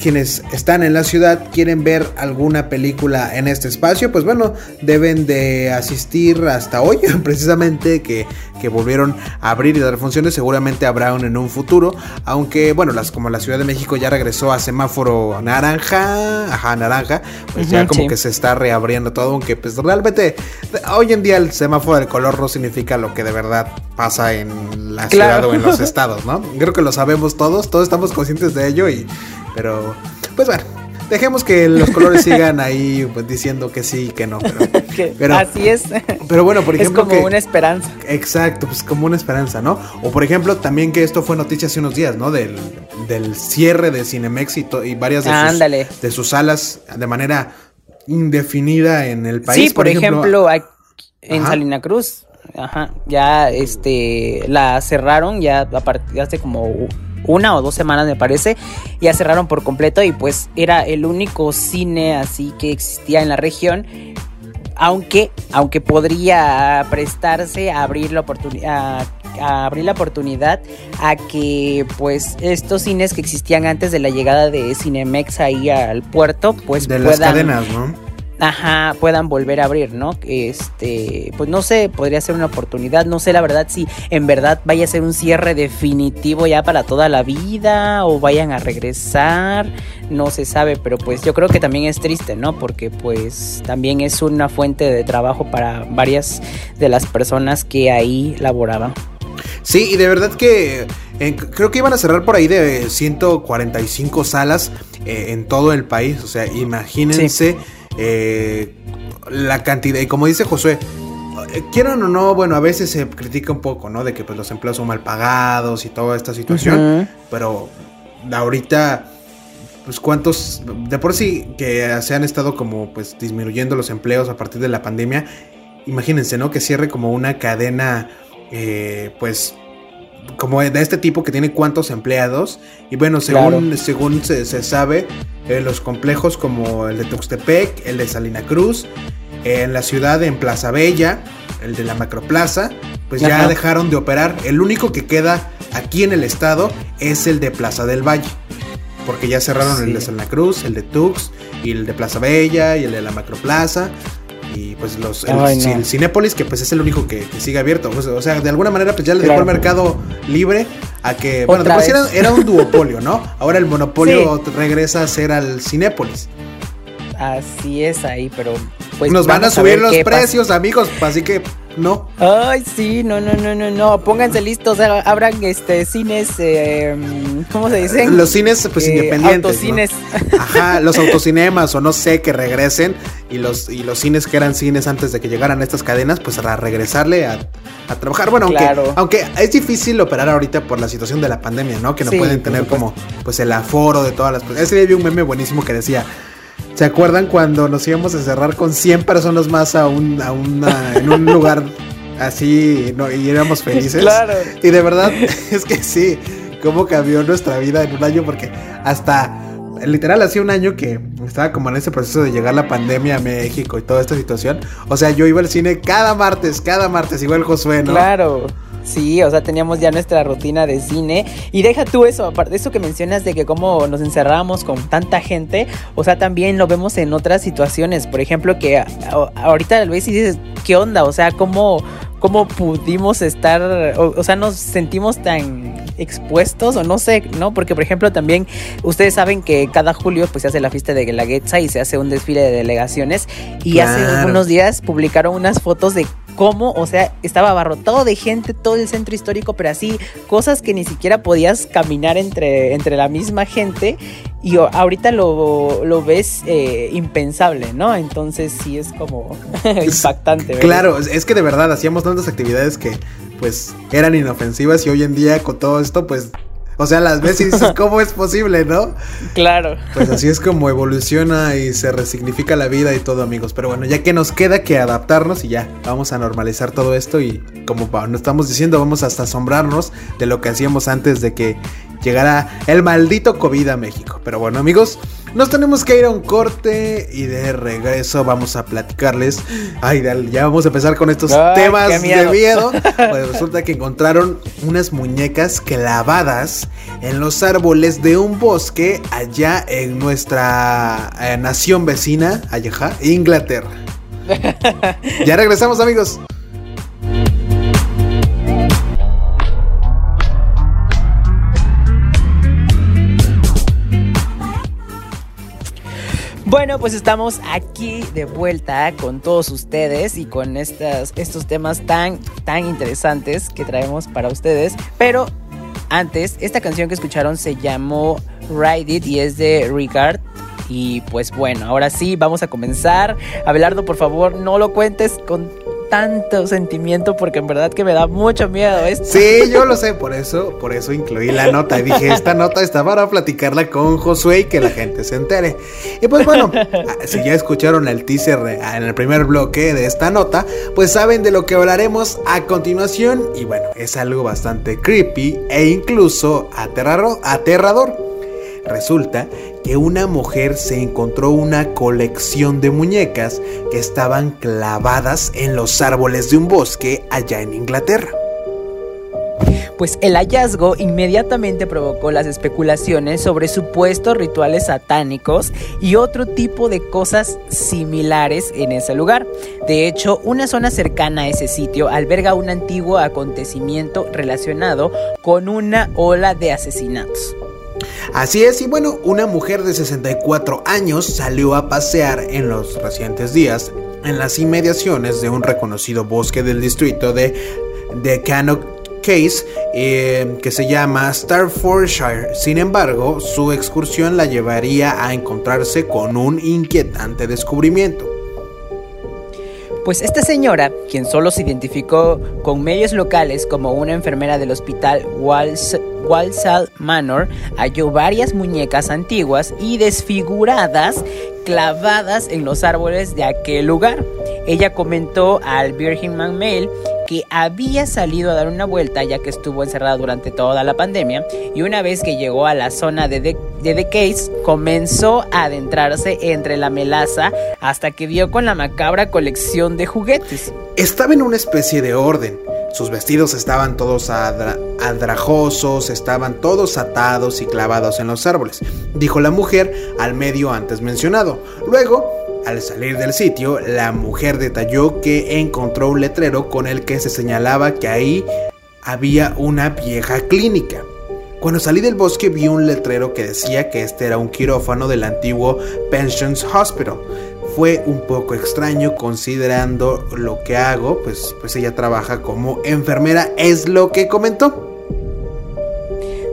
quienes están en la ciudad, quieren ver alguna película en este espacio, pues bueno, deben de asistir hasta hoy, precisamente que volvieron a abrir y dar funciones. Seguramente habrá un en un futuro, aunque bueno, como la Ciudad de México ya regresó a semáforo naranja, pues ya como sí, que se está reabriendo todo, aunque pues realmente hoy en día el semáforo de color no significa lo que de verdad pasa en la ciudad o en los estados, ¿no? Creo que lo sabemos todos estamos conscientes de ello, y pero pues bueno, dejemos que los colores sigan ahí pues diciendo que sí y que no, pero así es. Pero bueno, por ejemplo, es como una esperanza. Exacto, pues como una esperanza, ¿no? O por ejemplo, también que esto fue noticia hace unos días, ¿no? Del cierre de Cinemex y varias de sus salas de manera indefinida en el país. Sí, por ejemplo en Salina Cruz, ya la cerraron ya a partir de hace como una o dos semanas, me parece. Ya cerraron por completo y pues era el único cine así que existía en la región, aunque podría prestarse a abrir la oportunidad a que pues estos cines que existían antes de la llegada de Cinemex ahí al puerto, pues de las cadenas, ¿no? Puedan volver a abrir, ¿no? Pues no sé, podría ser una oportunidad, no sé la verdad si en verdad vaya a ser un cierre definitivo ya para toda la vida o vayan a regresar, no se sabe, pero pues yo creo que también es triste, ¿no? Porque pues también es una fuente de trabajo para varias de las personas que ahí laboraban. Sí, y de verdad que creo que iban a cerrar por ahí de 145 salas en todo el país, o sea, imagínense... Sí. La cantidad, y como dice Josué, quieran o no, bueno, a veces se critica un poco, ¿no? De que pues los empleos son mal pagados y toda esta situación, pero ahorita pues cuántos, de por sí que se han estado como pues disminuyendo los empleos a partir de la pandemia, imagínense, ¿no? Que cierre como una cadena pues como de este tipo que tiene cuántos empleados. Y bueno, según se sabe, los complejos como el de Tuxtepec, el de Salina Cruz, en la ciudad, en Plaza Bella, el de la Macroplaza, pues ya dejaron de operar. El único que queda aquí en el estado es el de Plaza del Valle, porque ya cerraron el de Salina Cruz, el de Tux, y el de Plaza Bella, y el de la Macroplaza. Y pues el Cinépolis, que pues es el único que sigue abierto, pues, o sea, de alguna manera pues ya le dejó el mercado libre a que, bueno, después era un duopolio, ¿no? Ahora el monopolio regresa a ser al Cinépolis. Así es ahí, pero pues nos van a subir los precios, amigos, así que no. Ay, sí, no, pónganse listos, abran cines, ¿cómo se dicen? Los cines pues independientes. Autocines. ¿No? Los autocinemas o no sé, que regresen, y los cines que eran cines antes de que llegaran estas cadenas, pues para regresarle a trabajar. Bueno, aunque es difícil operar ahorita por la situación de la pandemia, ¿no? Que no pueden tener como pues el aforo de todas las cosas. Ese día vi un meme buenísimo que decía: ¿se acuerdan cuando nos íbamos a encerrar con 100 personas más en un lugar así, ¿no? Y éramos felices? Claro. Y de verdad, es que sí, cómo cambió nuestra vida en un año, porque hasta literal hacía un año que estaba como en ese proceso de llegar la pandemia a México y toda esta situación. O sea, yo iba al cine cada martes, igual Josué, ¿no? Claro. Sí, o sea, teníamos ya nuestra rutina de cine. Y deja tú eso, aparte de eso que mencionas de que cómo nos encerramos con tanta gente, o sea, también lo vemos en otras situaciones. Por ejemplo, que ahorita ves y dices, ¿qué onda? O sea, ¿cómo pudimos estar? O sea, nos sentimos tan expuestos, o no sé, ¿no? Porque, por ejemplo, también ustedes saben que cada julio pues se hace la fiesta de Guelaguetza y se hace un desfile de delegaciones. Y hace unos días publicaron unas fotos de cómo, o sea, estaba abarrotado de gente todo el centro histórico, pero así, cosas que ni siquiera podías caminar entre la misma gente, y ahorita lo ves impensable, ¿no? Entonces sí es como impactante, ¿verdad? Claro, es que de verdad hacíamos tantas actividades que pues eran inofensivas, y hoy en día con todo esto pues... O sea, las ves y dices, ¿cómo es posible, no? Claro. Pues así es como evoluciona y se resignifica la vida y todo, amigos. Pero bueno, ya que nos queda que adaptarnos y ya, vamos a normalizar todo esto. Y como nos estamos diciendo, vamos hasta asombrarnos de lo que hacíamos antes de que llegara el maldito COVID a México. Pero bueno, amigos, nos tenemos que ir a un corte y de regreso vamos a platicarles. Ay, ya vamos a empezar con estos temas de miedo. Pues resulta que encontraron unas muñecas clavadas en los árboles de un bosque allá en nuestra nación vecina, allá, Inglaterra. Ya regresamos, amigos. Bueno, pues estamos aquí de vuelta con todos ustedes y con estos temas tan interesantes que traemos para ustedes. Pero antes, esta canción que escucharon se llamó Ride It y es de Regard. Y pues bueno, ahora sí, vamos a comenzar. Abelardo, por favor, no lo cuentes con tanto sentimiento porque en verdad que me da mucho miedo esto. Sí, yo lo sé, por eso incluí la nota y dije, esta nota está para platicarla con Josué y que la gente se entere. Y pues bueno, si ya escucharon el teaser en el primer bloque de esta nota, pues saben de lo que hablaremos a continuación. Y bueno, es algo bastante creepy e incluso aterrador. Resulta que una mujer se encontró una colección de muñecas que estaban clavadas en los árboles de un bosque allá en Inglaterra. Pues el hallazgo inmediatamente provocó las especulaciones sobre supuestos rituales satánicos y otro tipo de cosas similares en ese lugar. De hecho, una zona cercana a ese sitio alberga un antiguo acontecimiento relacionado con una ola de asesinatos. Así es, y bueno, una mujer de 64 años salió a pasear en los recientes días en las inmediaciones de un reconocido bosque del distrito de Cannock Chase, que se llama Staffordshire. Sin embargo, su excursión la llevaría a encontrarse con un inquietante descubrimiento. Pues esta señora, quien solo se identificó con medios locales como una enfermera del hospital Walsall Manor, halló varias muñecas antiguas y desfiguradas clavadas en los árboles de aquel lugar. Ella comentó al Birmingham Mail que había salido a dar una vuelta ya que estuvo encerrada durante toda la pandemia y una vez que llegó a la zona de The Case comenzó a adentrarse entre la melaza hasta que dio con la macabra colección de juguetes. Estaba en una especie de orden. Sus vestidos estaban todos andrajosos, estaban todos atados y clavados en los árboles, dijo la mujer al medio antes mencionado. Luego, al salir del sitio, la mujer detalló que encontró un letrero con el que se señalaba que ahí había una vieja clínica. Cuando salí del bosque vi un letrero que decía que este era un quirófano del antiguo Pensions Hospital. Fue un poco extraño considerando lo que hago, pues ella trabaja como enfermera, es lo que comentó.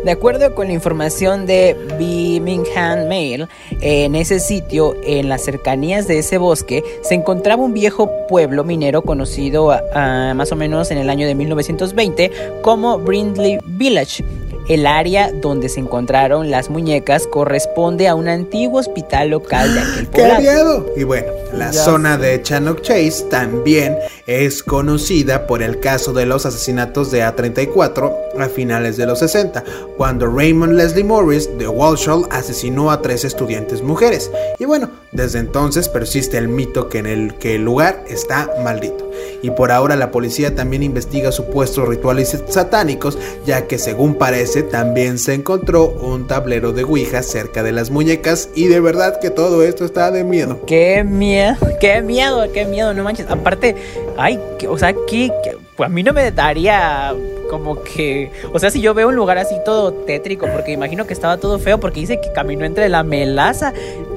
De acuerdo con la información de Birmingham Mail, en ese sitio, en las cercanías de ese bosque, se encontraba un viejo pueblo minero conocido más o menos en el año de 1920 como Brindley Village. El área donde se encontraron las muñecas corresponde a un antiguo hospital local de aquel poblado. ¡Qué aliado! Y bueno, la zona de Cannock Chase también es conocida por el caso de los asesinatos de A34 a finales de los 60, cuando Raymond Leslie Morris de Walsall asesinó a 3 estudiantes mujeres. Y bueno, desde entonces persiste el mito que el lugar está maldito. Y por ahora la policía también investiga supuestos rituales satánicos, ya que según parece también se encontró un tablero de ouija cerca de las muñecas. Y de verdad que todo esto está de miedo. ¡Qué miedo! No manches, aparte, pues a mí no me daría como que, o sea, si yo veo un lugar así todo tétrico, porque imagino que estaba todo feo, porque dice que caminó entre la melaza.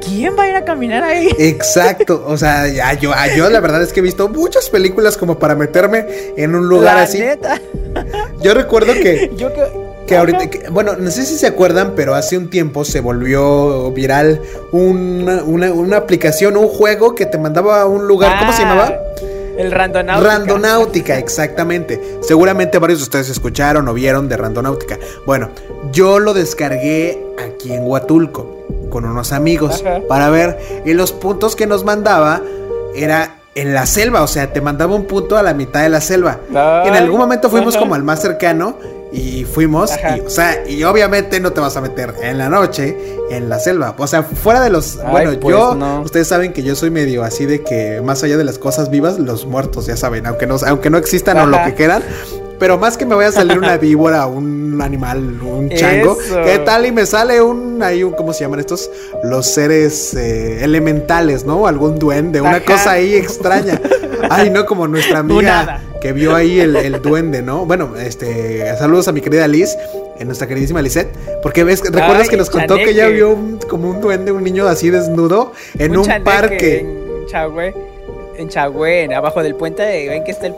¿Quién va a ir a caminar ahí? Exacto, o sea, yo la verdad es que he visto muchas películas como para meterme en un lugar así. Neta. Yo recuerdo que ahorita, no sé si se acuerdan, pero hace un tiempo se volvió viral una aplicación, un juego que te mandaba a un lugar. ¿Cómo se llamaba? El Randonautica. Randonautica, exactamente. Seguramente varios de ustedes escucharon o vieron de Randonautica. Bueno, yo lo descargué aquí en Huatulco con unos amigos, ajá, para ver. Y los puntos que nos mandaba era en la selva, o sea, te mandaba un punto a la mitad de la selva. Ay. En algún momento fuimos, ajá, como al más cercano. Y fuimos, ajá, y, o sea, y obviamente no te vas a meter en la noche en la selva, o sea, fuera de los... Ay, bueno, pues yo, no, ustedes saben que yo soy medio así de que más allá de las cosas vivas, los muertos, ya saben, aunque no existan, ajá, o lo que quieran, pero más que me vaya a salir una víbora, un animal, un chango, eso, ¿qué tal? Y me sale un ¿cómo se llaman estos? Los seres elementales, ¿no? Algún duende, ajá, una cosa ahí extraña. Ay, no, como nuestra amiga que vio ahí el duende, ¿no? Bueno, saludos a mi querida Liz, nuestra queridísima Lisette, porque ves, recuerdas, ay, que nos contó chaneque, que ella vio como un duende, un niño así desnudo en un parque. En Chagüe, abajo del puente, ven que está el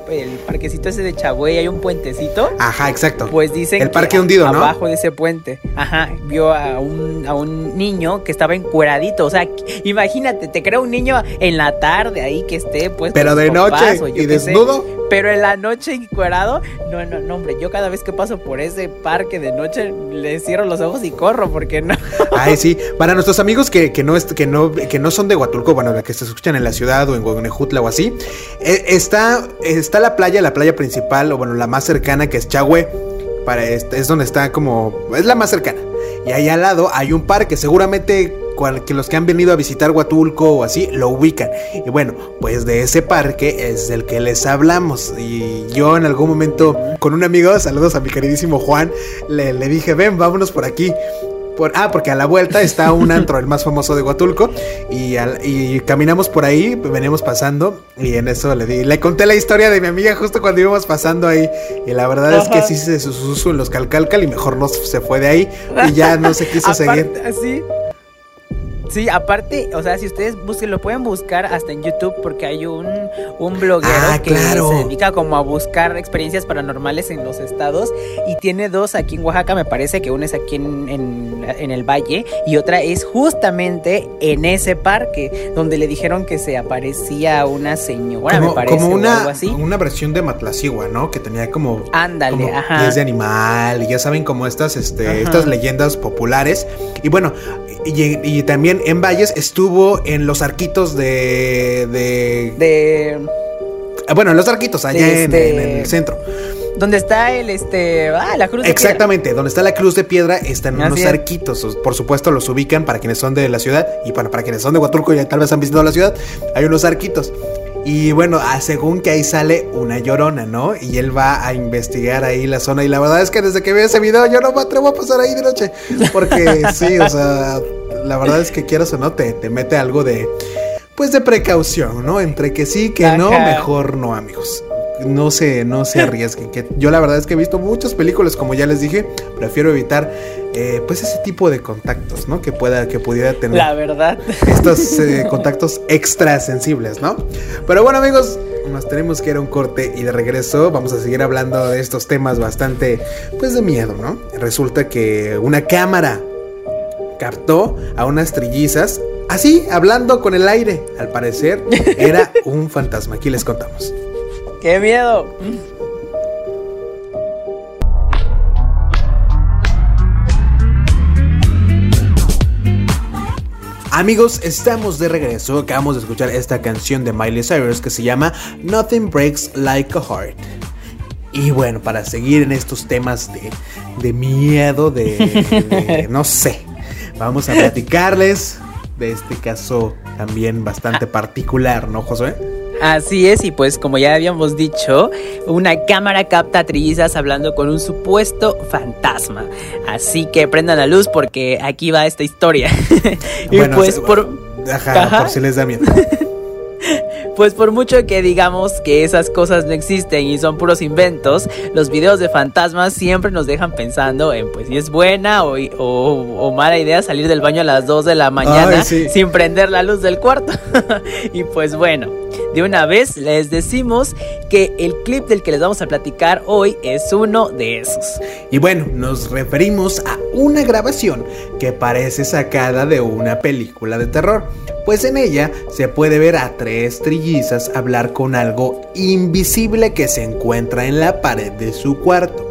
parquecito ese de Chagüe, hay un puentecito. Ajá, exacto. Pues dicen el parque que hundido, ¿no? Abajo de ese puente, ajá, vio a un niño que estaba encueradito. O sea, imagínate, te creo un niño en la tarde ahí que esté, pues. Pero de noche y desnudo. Sé, pero en la noche encuerado, no, hombre, yo cada vez que paso por ese parque de noche le cierro los ojos y corro, porque no. Ay, sí, para nuestros amigos que no son de Huatulco, bueno, que se escuchan en la ciudad o en Guagnejutla o así, está la playa principal, o bueno, la más cercana, que es Chagüe, es donde está como, es la más cercana, y ahí al lado hay un parque, seguramente... que los que han venido a visitar Huatulco o así lo ubican. Y bueno, pues de ese parque es del que les hablamos. Y yo en algún momento con un amigo, saludos a mi queridísimo Juan, le dije, ven, vámonos por aquí. Porque a la vuelta está un antro, el más famoso de Huatulco, y caminamos por ahí, venimos pasando, y en eso le conté la historia de mi amiga justo cuando íbamos pasando ahí, y la verdad, ajá, es que sí se sususo en los calcalcal, y mejor no se fue de ahí, y ya no se quiso seguir. Así. Sí, aparte, o sea, si ustedes lo pueden buscar hasta en YouTube, porque hay un bloguero que, claro, se dedica como a buscar experiencias paranormales en los estados, y tiene dos aquí en Oaxaca, me parece que una es aquí en el valle, y otra es justamente en ese parque, donde le dijeron que se aparecía una señora, me parece, como o algo así, una versión de Matlacigua, ¿no? Que tenía como... Ándale, como, ajá, pies de animal, y ya saben, como estas leyendas populares, y bueno, y también en Valles estuvo en los arquitos bueno, en los arquitos, allá en el centro. Donde está la cruz de piedra. Exactamente, donde está la cruz de piedra están unos arquitos. Por supuesto, los ubican para quienes son de la ciudad. Y bueno, para quienes son de Huatulco y tal vez han visitado la ciudad, hay unos arquitos. Y bueno, según que ahí sale una llorona, ¿no? Y él va a investigar ahí la zona. Y la verdad es que desde que vi ese video yo no me atrevo a pasar ahí de noche. Porque sí, o sea, la verdad es que quieras o no, te mete algo de... Pues de precaución, ¿no? Entre que sí, que no, mejor no, amigos. No se arriesguen. Yo la verdad es que he visto muchas películas, como ya les dije, prefiero evitar pues ese tipo de contactos, ¿no? Que pudiera tener. La verdad. Estos contactos extra sensibles, ¿no? Pero bueno, amigos, nos tenemos que ir a un corte y de regreso vamos a seguir hablando de estos temas bastante, pues, de miedo, ¿no? Resulta que una cámara captó a unas trillizas así, hablando con el aire. Al parecer era un fantasma. Aquí les contamos. ¡Qué miedo! Amigos, estamos de regreso. Acabamos de escuchar esta canción de Miley Cyrus que se llama Nothing Breaks Like a Heart. Y bueno, para seguir en estos temas de miedo, de no sé, vamos a platicarles de este caso también bastante particular, ¿no, Josué? Así es, y pues como ya habíamos dicho, una cámara capta a trillizas hablando con un supuesto fantasma. Así que prendan la luz porque aquí va esta historia. Y bueno, pues por si les da miedo. Pues por mucho que digamos que esas cosas no existen y son puros inventos, los videos de fantasmas siempre nos dejan pensando en pues si es buena o mala idea salir del baño a las 2 de la mañana, ay, sí, sin prender la luz del cuarto. Y pues bueno, de una vez les decimos que el clip del que les vamos a platicar hoy es uno de esos. Y bueno, nos referimos a una grabación que parece sacada de una película de terror, pues en ella se puede ver a tres trillizas mellizas hablar con algo invisible que se encuentra en la pared de su cuarto.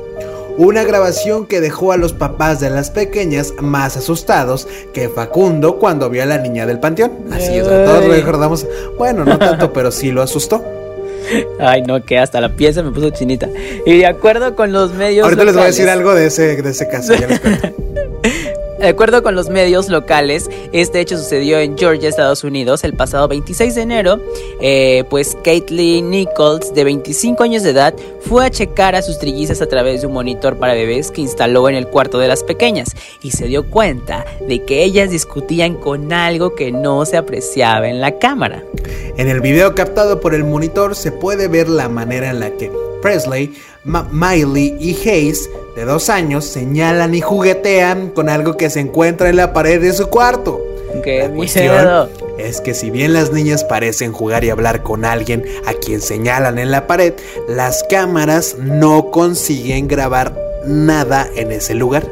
Una grabación que dejó a los papás de las pequeñas más asustados que Facundo cuando vio a la niña del panteón. Así es, todos lo recordamos. Bueno, no tanto, pero sí lo asustó. Ay, no, que hasta la pieza me puso chinita. Y de acuerdo con los medios ahorita locales, les voy a decir algo de ese caso, ya les cuento. De acuerdo con los medios locales, este hecho sucedió en Georgia, Estados Unidos, el pasado 26 de enero, pues Katelyn Nichols, de 25 años de edad, fue a checar a sus trillizas a través de un monitor para bebés que instaló en el cuarto de las pequeñas y se dio cuenta de que ellas discutían con algo que no se apreciaba en la cámara. En el video captado por el monitor se puede ver la manera en la que Presley, Miley y Hayes, de 2 años, señalan y juguetean con algo que se encuentra en la pared de su cuarto. La cuestión es que si bien las niñas parecen jugar y hablar con alguien a quien señalan en la pared, las cámaras no consiguen grabar nada en ese lugar.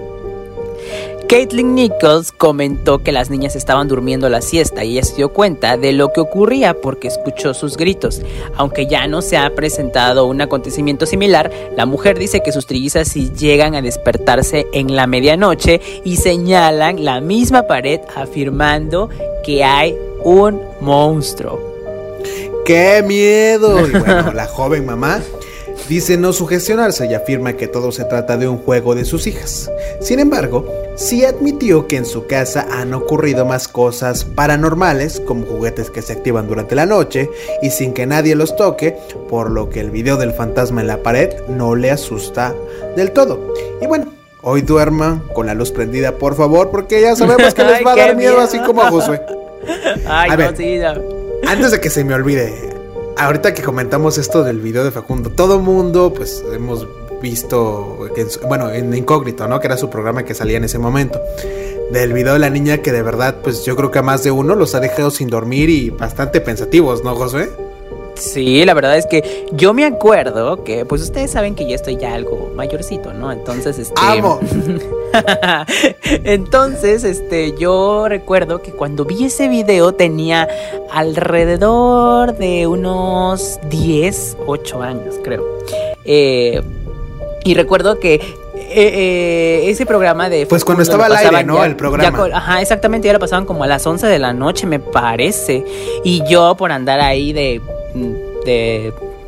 Katelyn Nichols comentó que las niñas estaban durmiendo la siesta y ella se dio cuenta de lo que ocurría porque escuchó sus gritos. Aunque ya no se ha presentado un acontecimiento similar, la mujer dice que sus trillizas sí llegan a despertarse en la medianoche y señalan la misma pared afirmando que hay un monstruo. ¡Qué miedo! Y bueno, la joven mamá dice no sugestionarse y afirma que todo se trata de un juego de sus hijas. Sin embargo, sí admitió que en su casa han ocurrido más cosas paranormales, como juguetes que se activan durante la noche y sin que nadie los toque, por lo que el video del fantasma en la pared no le asusta del todo. Y bueno, hoy duerma con la luz prendida, por favor, porque ya sabemos que les va a dar miedo así como a Josué. Ay, a ver, antes de que se me olvide, ahorita que comentamos esto del video de Facundo, todo mundo, pues, hemos visto, bueno, en Incógnito, ¿no? Que era su programa que salía en ese momento. Del video de la niña que de verdad, pues, yo creo que a más de uno los ha dejado sin dormir y bastante pensativos, ¿no, Josué? Sí, la verdad es que yo me acuerdo que, pues, ustedes saben que yo estoy ya algo mayorcito, ¿no? Entonces, ¡amo! Entonces, yo recuerdo que cuando vi ese video tenía alrededor de unos 8 años, creo. Y recuerdo que ese programa de... Pues cuando estaba al aire, ¿no? Ya, el programa. Ajá, exactamente, ya lo pasaban como a las 11 de la noche, me parece. Y yo por andar ahí de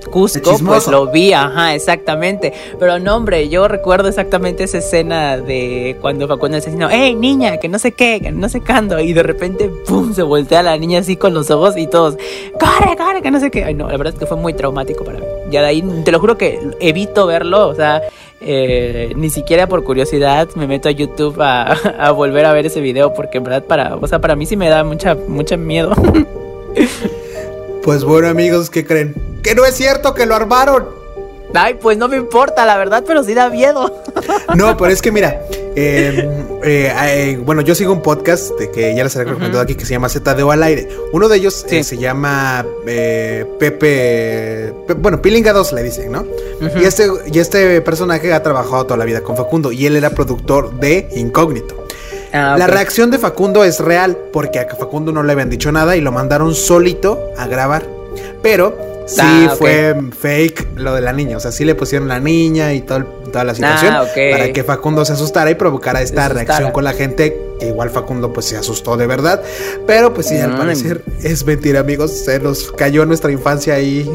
Cusco, pues lo vi, ajá, exactamente. Pero no, hombre, yo recuerdo exactamente esa escena de cuando Facundo está diciendo, hey, niña, que no sé qué, que no sé cuándo, y de repente, pum, se voltea la niña así con los ojos y todos, corre, corre, que no sé qué. Ay, no, la verdad es que fue muy traumático para mí. Ya de ahí, te lo juro que evito verlo, o sea, ni siquiera por curiosidad me meto a YouTube a volver a ver ese video, porque en verdad, para mí sí me da mucha miedo. Pues bueno, amigos, ¿qué creen? ¡Que no es cierto que lo armaron! Ay, pues no me importa, la verdad, pero sí da miedo. No, pero es que mira, bueno, yo sigo un podcast de que ya les había recomendado aquí que se llama ZDO al aire. Uno de ellos se llama Pepe, bueno, Pilinga 2 le dicen, ¿no? Y este personaje ha trabajado toda la vida con Facundo y él era productor de Incógnito. Ah, okay. La reacción de Facundo es real, porque a Facundo no le habían dicho nada y lo mandaron solito a grabar. Pero sí fue fake lo de la niña, o sea, sí le pusieron la niña y toda la situación para que Facundo se asustara y provocara esta reacción con la gente. Igual Facundo pues se asustó de verdad, pero pues sí, al parecer es mentira, amigos. Se nos cayó nuestra infancia ahí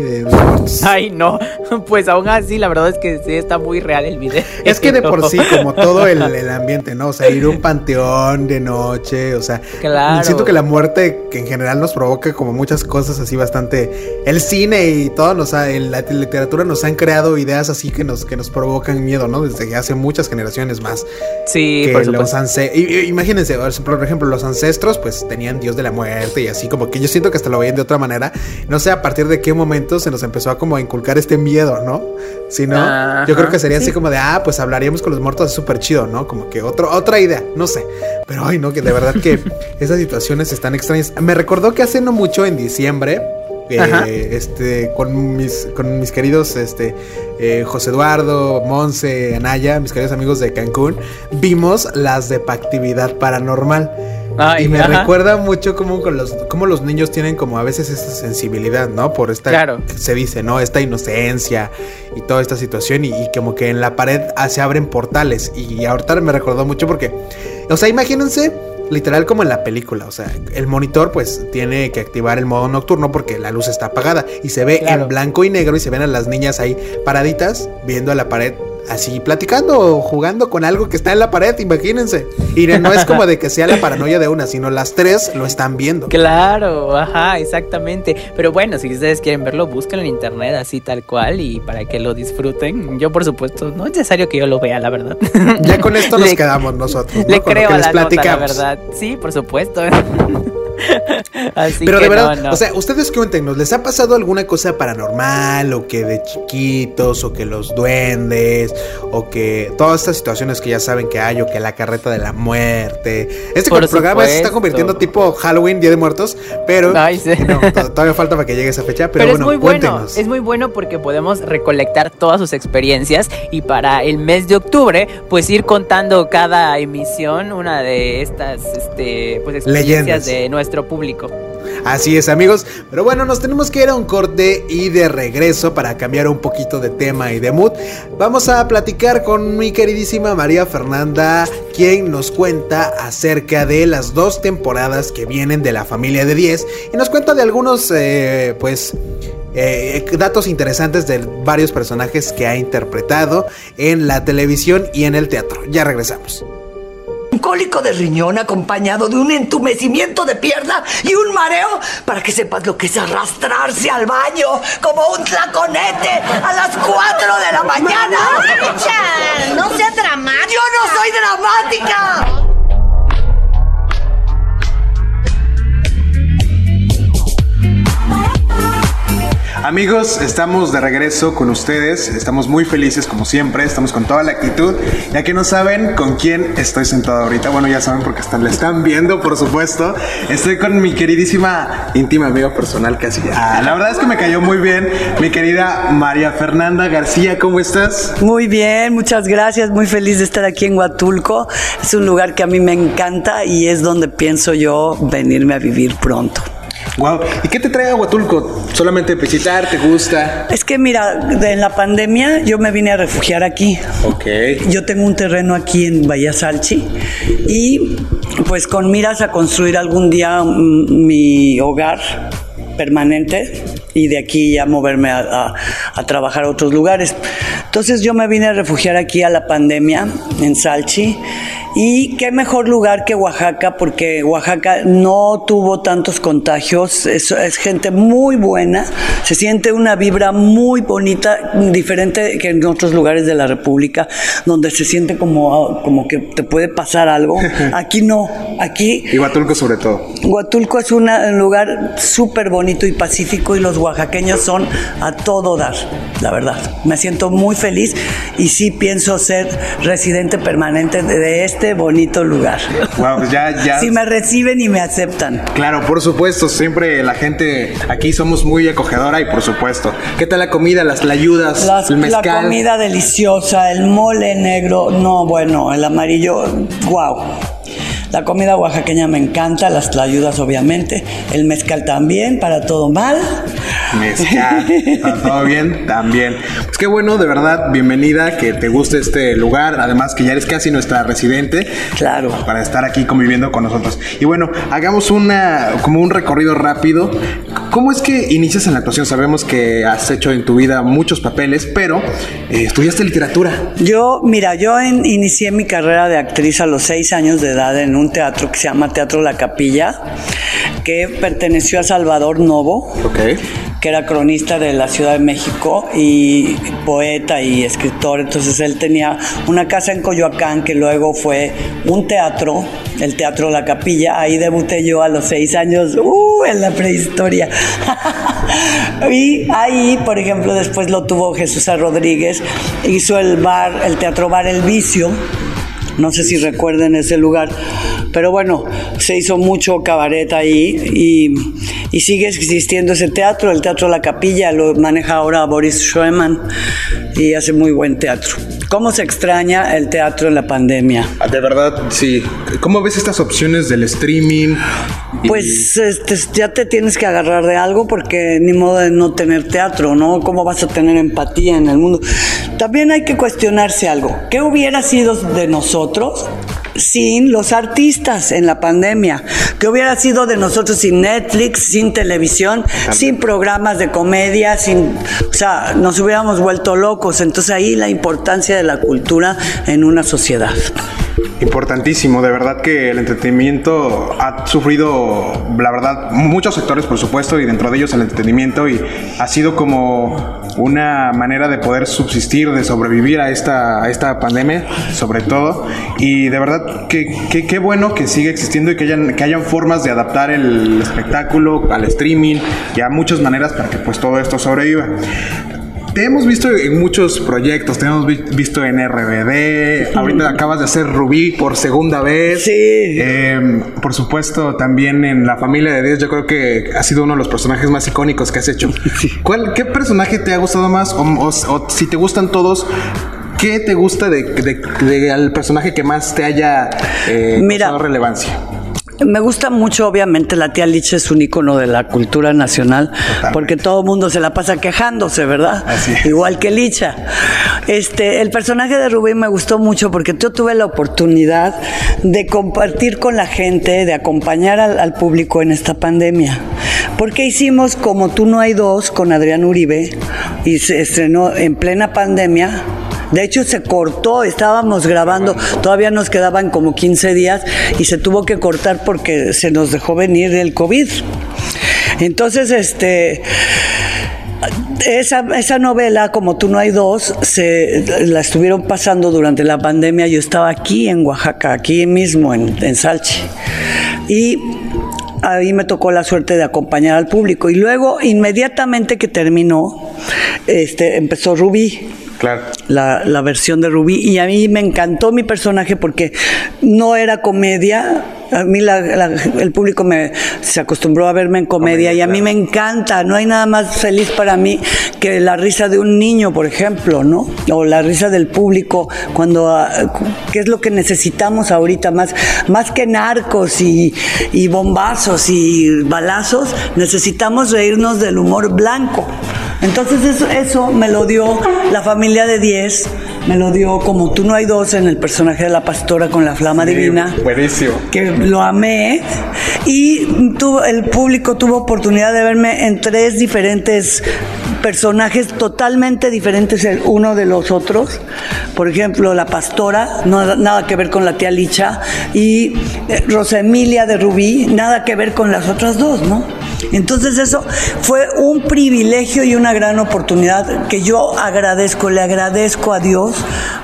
Ay, no, pues aún así la verdad es que sí está muy real el video. Es que de por sí, como todo el ambiente, ¿no? O sea, ir a un panteón de noche, o sea, claro. Siento que la muerte que en general nos provoca como muchas cosas así bastante. El cine y todo, en la literatura nos han creado ideas así que nos provocan miedo, ¿no? Desde hace muchas generaciones más. Sí, que por supuesto. Imagínense, por ejemplo, los ancestros pues tenían dios de la muerte y así, como que yo siento que hasta lo veían de otra manera. No sé a partir de qué momento se nos empezó a como a inculcar este miedo, ¿no? Si no, yo creo que sería así como de, pues hablaríamos con los muertos, es súper chido, ¿no? Como que otra idea, no sé. Pero ay, no, que de verdad que esas situaciones están extrañas. Me recordó que hace no mucho, en diciembre, con mis queridos José Eduardo, Monse, Anaya, mis queridos amigos de Cancún, vimos las de Actividad Paranormal. Ay, y me recuerda mucho como los niños tienen como a veces esa sensibilidad, ¿no? Por esta, claro, se dice, ¿no? Esta inocencia y toda esta situación y como que en la pared se abren portales. Y ahorita me recordó mucho porque, o sea, imagínense literal como en la película, o sea, el monitor pues tiene que activar el modo nocturno porque la luz está apagada y se ve, claro, en blanco y negro y se ven a las niñas ahí paraditas viendo a la pared así platicando o jugando con algo que está en la pared, imagínense. Y no es como de que sea la paranoia de una, sino las tres lo están viendo. Claro, ajá, exactamente. Pero bueno, si ustedes quieren verlo, búsquenlo en internet así tal cual y para que lo disfruten. Yo, por supuesto, no es necesario que yo lo vea, la verdad. Ya con esto nos quedamos nosotros, ¿no? Le con creo lo que a les platicamos, nota, la verdad. Sí, por supuesto. Así pero de verdad, no. O sea, ustedes cuéntenos, ¿les ha pasado alguna cosa paranormal? O que de chiquitos, o que los duendes, o que todas estas situaciones que ya saben que hay, o que la carreta de la muerte. Este programa se está convirtiendo tipo Halloween, Día de Muertos, pero ay, sí, no, todavía falta para que llegue esa fecha. Pero bueno, es muy bueno, cuéntenos. Es muy bueno porque podemos recolectar todas sus experiencias y para el mes de octubre, pues ir contando cada emisión una de estas pues, experiencias leyendas de nuestro público. Así es, amigos, pero bueno, nos tenemos que ir a un corte y de regreso para cambiar un poquito de tema y de mood. Vamos a platicar con mi queridísima María Fernanda, quien nos cuenta acerca de las 2 temporadas que vienen de La Familia de 10 y nos cuenta de algunos datos interesantes de varios personajes que ha interpretado en la televisión y en el teatro. Ya regresamos. Un cólico de riñón acompañado de un entumecimiento de pierna y un mareo para que sepas lo que es arrastrarse al baño como un tlaconete a las 4 de la mañana. ¡Marcha! ¡No seas dramática! ¡Yo no soy dramática! Amigos, estamos de regreso con ustedes, estamos muy felices como siempre, estamos con toda la actitud, ya que no saben con quién estoy sentado ahorita, bueno ya saben porque la están viendo por supuesto, estoy con mi queridísima íntima amiga personal casi, la verdad es que me cayó muy bien, mi querida María Fernanda García, ¿cómo estás? Muy bien, muchas gracias, muy feliz de estar aquí en Huatulco, es un lugar que a mí me encanta y es donde pienso yo venirme a vivir pronto. Wow. ¿Y qué te trae a Huatulco? ¿Solamente visitar? ¿Te gusta? Es que mira, en la pandemia yo me vine a refugiar aquí. Ok. Yo tengo un terreno aquí en Bahía Salchi y pues con miras a construir algún día mi hogar permanente y de aquí ya moverme a trabajar a otros lugares. Entonces yo me vine a refugiar aquí a la pandemia en Salchi. Y qué mejor lugar que Oaxaca, porque Oaxaca no tuvo tantos contagios, es gente muy buena, se siente una vibra muy bonita, diferente que en otros lugares de la República, donde se siente como que te puede pasar algo. Aquí no, aquí... Y Huatulco sobre todo. Huatulco es un lugar súper bonito y pacífico y los oaxaqueños son a todo dar, la verdad. Me siento muy feliz y sí pienso ser residente permanente de este bonito lugar. Wow, pues ya. Si me reciben y me aceptan. Claro, por supuesto, siempre la gente aquí somos muy acogedora y por supuesto. ¿Qué tal la comida, las tlayudas, el mezcal? La comida deliciosa, el mole negro, no, bueno, el amarillo, wow. La comida oaxaqueña me encanta, las tlayudas obviamente, el mezcal también, para todo mal. Mezcal, para todo bien también. Pues qué bueno, de verdad, bienvenida, que te guste este lugar, además que ya eres casi nuestra residente. Claro. Para estar aquí conviviendo con nosotros. Y bueno, hagamos un recorrido rápido. ¿Cómo es que inicias en la actuación? Sabemos que has hecho en tu vida muchos papeles, pero estudiaste literatura. Yo inicié mi carrera de actriz a los 6 años de edad en un teatro que se llama Teatro La Capilla, que perteneció a Salvador Novo, okay, que era cronista de la Ciudad de México y poeta y escritor. Entonces él tenía una casa en Coyoacán que luego fue un teatro, el Teatro La Capilla. Ahí debuté yo a los 6 años, en la prehistoria. Y ahí, por ejemplo, después lo tuvo Jesús A. Rodríguez, hizo el Teatro Bar El Vicio, no sé si recuerden ese lugar, pero bueno, se hizo mucho cabaret ahí y sigue existiendo ese teatro, el Teatro La Capilla, lo maneja ahora Boris Schoeman y hace muy buen teatro. ¿Cómo se extraña el teatro en la pandemia? De verdad, sí. ¿Cómo ves estas opciones del streaming? Pues ya te tienes que agarrar de algo porque ni modo de no tener teatro, ¿no? ¿Cómo vas a tener empatía en el mundo? También hay que cuestionarse algo. ¿Qué hubiera sido de nosotros sin los artistas en la pandemia? ¿Qué hubiera sido de nosotros sin Netflix, sin televisión, sin programas de comedia, o sea, nos hubiéramos vuelto locos? Entonces ahí la importancia de la cultura en una sociedad. Importantísimo, de verdad que el entretenimiento ha sufrido, la verdad, muchos sectores, por supuesto, y dentro de ellos el entretenimiento, y ha sido como una manera de poder subsistir, de sobrevivir a esta pandemia, sobre todo, y de verdad que qué bueno que sigue existiendo y que hayan formas de adaptar el espectáculo al streaming y a muchas maneras para que pues todo esto sobreviva. Te hemos visto en muchos proyectos, te hemos visto en RBD, ahorita acabas de hacer Rubí por segunda vez. Sí. Por supuesto, también en La Familia de Diez, yo creo que ha sido uno de los personajes más icónicos que has hecho. Sí. ¿Qué personaje te ha gustado más? O si te gustan todos, ¿qué te gusta del personaje que más te haya dado relevancia? Me gusta mucho, obviamente, la tía Lich es un ícono de la cultura nacional. Totalmente. Porque todo el mundo se la pasa quejándose, ¿verdad? Así es. Igual que Licha. El personaje de Rubí me gustó mucho porque yo tuve la oportunidad de compartir con la gente, de acompañar al público en esta pandemia. Porque hicimos Como Tú No Hay Dos con Adrián Uribe y se estrenó en plena pandemia. De hecho, se cortó, estábamos grabando, todavía nos quedaban como 15 días y se tuvo que cortar porque se nos dejó venir el COVID. Entonces, esa novela, Como Tú No Hay Dos, la estuvieron pasando durante la pandemia. Yo estaba aquí en Oaxaca, aquí mismo, en Salchi. Y ahí me tocó la suerte de acompañar al público. Y luego, inmediatamente que terminó, empezó Rubí. Claro. La versión de Rubí, y a mí me encantó mi personaje porque no era comedia. A mí el público se acostumbró a verme en comedia, y a mí me encanta. No hay nada más feliz para mí que la risa de un niño, por ejemplo, ¿no? O la risa del público cuando, ¿qué es lo que necesitamos ahorita? Más que narcos y bombazos y balazos, necesitamos reírnos del humor blanco. Entonces eso me lo dio La Familia de Diez, me lo dio Como Tú No Hay Dos en el personaje de la pastora con la flama divina. Buenísimo. Que lo amé, y el público tuvo oportunidad de verme en tres diferentes personajes totalmente diferentes el uno de los otros. Por ejemplo, la pastora, no, nada que ver con la tía Licha, y Rosemilia de Rubí, nada que ver con las otras dos, ¿no? Entonces eso fue un privilegio y una gran oportunidad que yo agradezco, le agradezco a Dios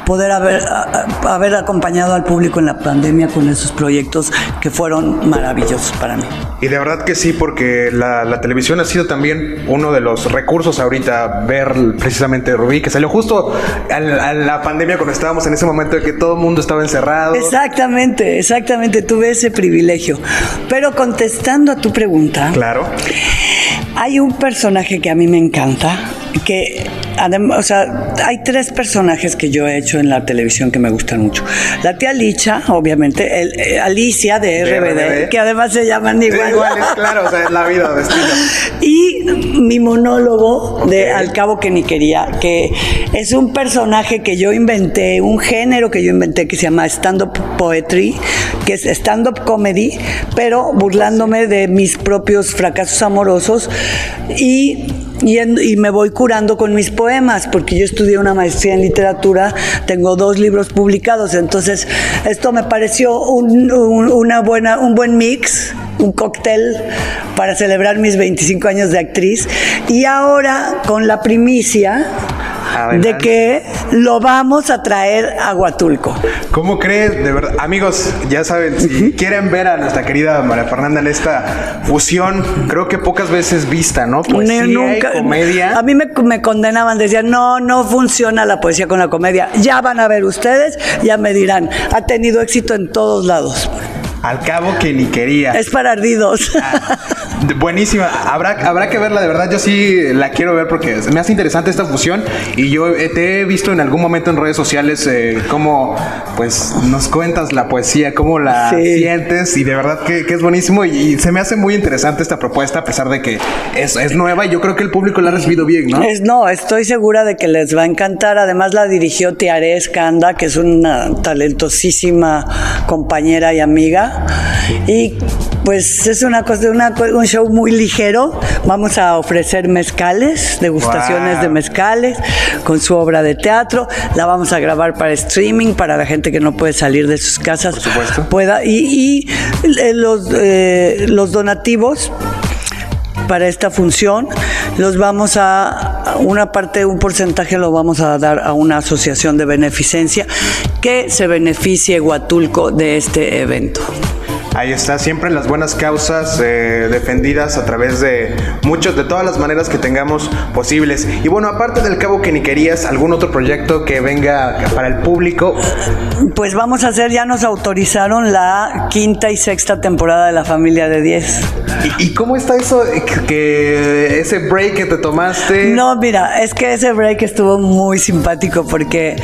poder haber acompañado al público en la pandemia con esos proyectos que fueron maravillosos para mí. Y de verdad que sí, porque la televisión ha sido también uno de los recursos ahorita, ver precisamente Rubí, que salió justo a la pandemia cuando estábamos en ese momento de que todo el mundo estaba encerrado. Exactamente, exactamente, tuve ese privilegio. Pero contestando a tu pregunta. Claro. Hay un personaje que a mí me encanta, que además, o sea, hay tres personajes que yo he hecho en la televisión que me gustan mucho. La tía Licha, obviamente, Alicia de RBD, que además se llaman iguales, claro, o sea, es la vida, destino. Y mi monólogo de Al Cabo que ni quería, que es un personaje que yo inventé, un género que yo inventé que se llama stand-up poetry, que es stand-up comedy, pero burlándome de mis propios fracasos amorosos y me voy curando con mis poemas, porque yo estudié una maestría en literatura, tengo 2 libros publicados, entonces esto me pareció un buen mix, un cóctel para celebrar mis 25 años de actriz. Y ahora, con la primicia, Adelante. De que lo vamos a traer a Huatulco. ¿Cómo crees? De verdad, amigos, ya saben, si quieren ver a nuestra querida María Fernanda en esta fusión, creo que pocas veces vista, ¿no? Poesía nunca, y comedia. A mí me condenaban, decían, no funciona la poesía con la comedia. Ya van a ver ustedes, ya me dirán, ha tenido éxito en todos lados. Al cabo que ni quería. Es para ardidos. Ah, buenísima. Habrá que verla, de verdad. Yo sí la quiero ver porque me hace interesante esta fusión. Y yo te he visto en algún momento en redes sociales cómo pues nos cuentas la poesía, cómo la sientes. Y de verdad que es buenísimo. Y se me hace muy interesante esta propuesta, a pesar de que es nueva. Y yo creo que el público la ha recibido bien, ¿no? No, estoy segura de que les va a encantar. Además la dirigió Tiare Escanda, que es una talentosísima compañera y amiga. Y pues es un show muy ligero. Vamos a ofrecer mezcales, degustaciones de mezcales con su obra de teatro. La vamos a grabar para streaming, para la gente que no puede salir de sus casas. Por supuesto. Pueda, los donativos para esta función los vamos a una parte, un porcentaje lo vamos a dar a una asociación de beneficencia que se beneficie Huatulco de este evento. Ahí está, siempre las buenas causas defendidas a través de muchos, de todas las maneras que tengamos posibles. Y bueno, aparte del Cabo que ni querías, ¿algún otro proyecto que venga para el público? Pues vamos a hacer, ya nos autorizaron la 5ª y 6ª temporada de La Familia de 10. ¿Y cómo está eso? Que ese break que te tomaste. No, mira, es que ese break estuvo muy simpático porque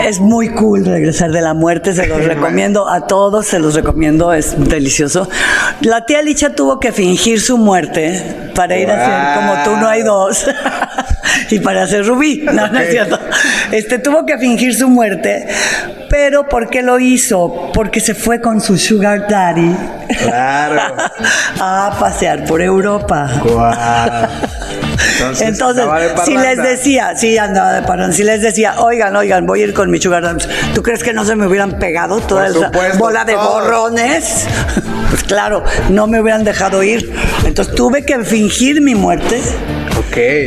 es muy cool regresar de la muerte. Se los recomiendo a todos, se los recomiendo, es delicioso. La tía Licha tuvo que fingir su muerte para ir a hacer Como Tú No Hay Dos y para hacer Rubí. No, no es cierto. Tuvo que fingir su muerte, pero ¿por qué lo hizo? Porque se fue con su sugar daddy a pasear por Europa. Entonces si les decía, andaba de parranda, si les decía, oigan, voy a ir con mi sugar daddy, ¿tú crees que no se me hubieran pegado toda esa bola de borrones? Pues claro, no me hubieran dejado ir. Entonces tuve que fingir mi muerte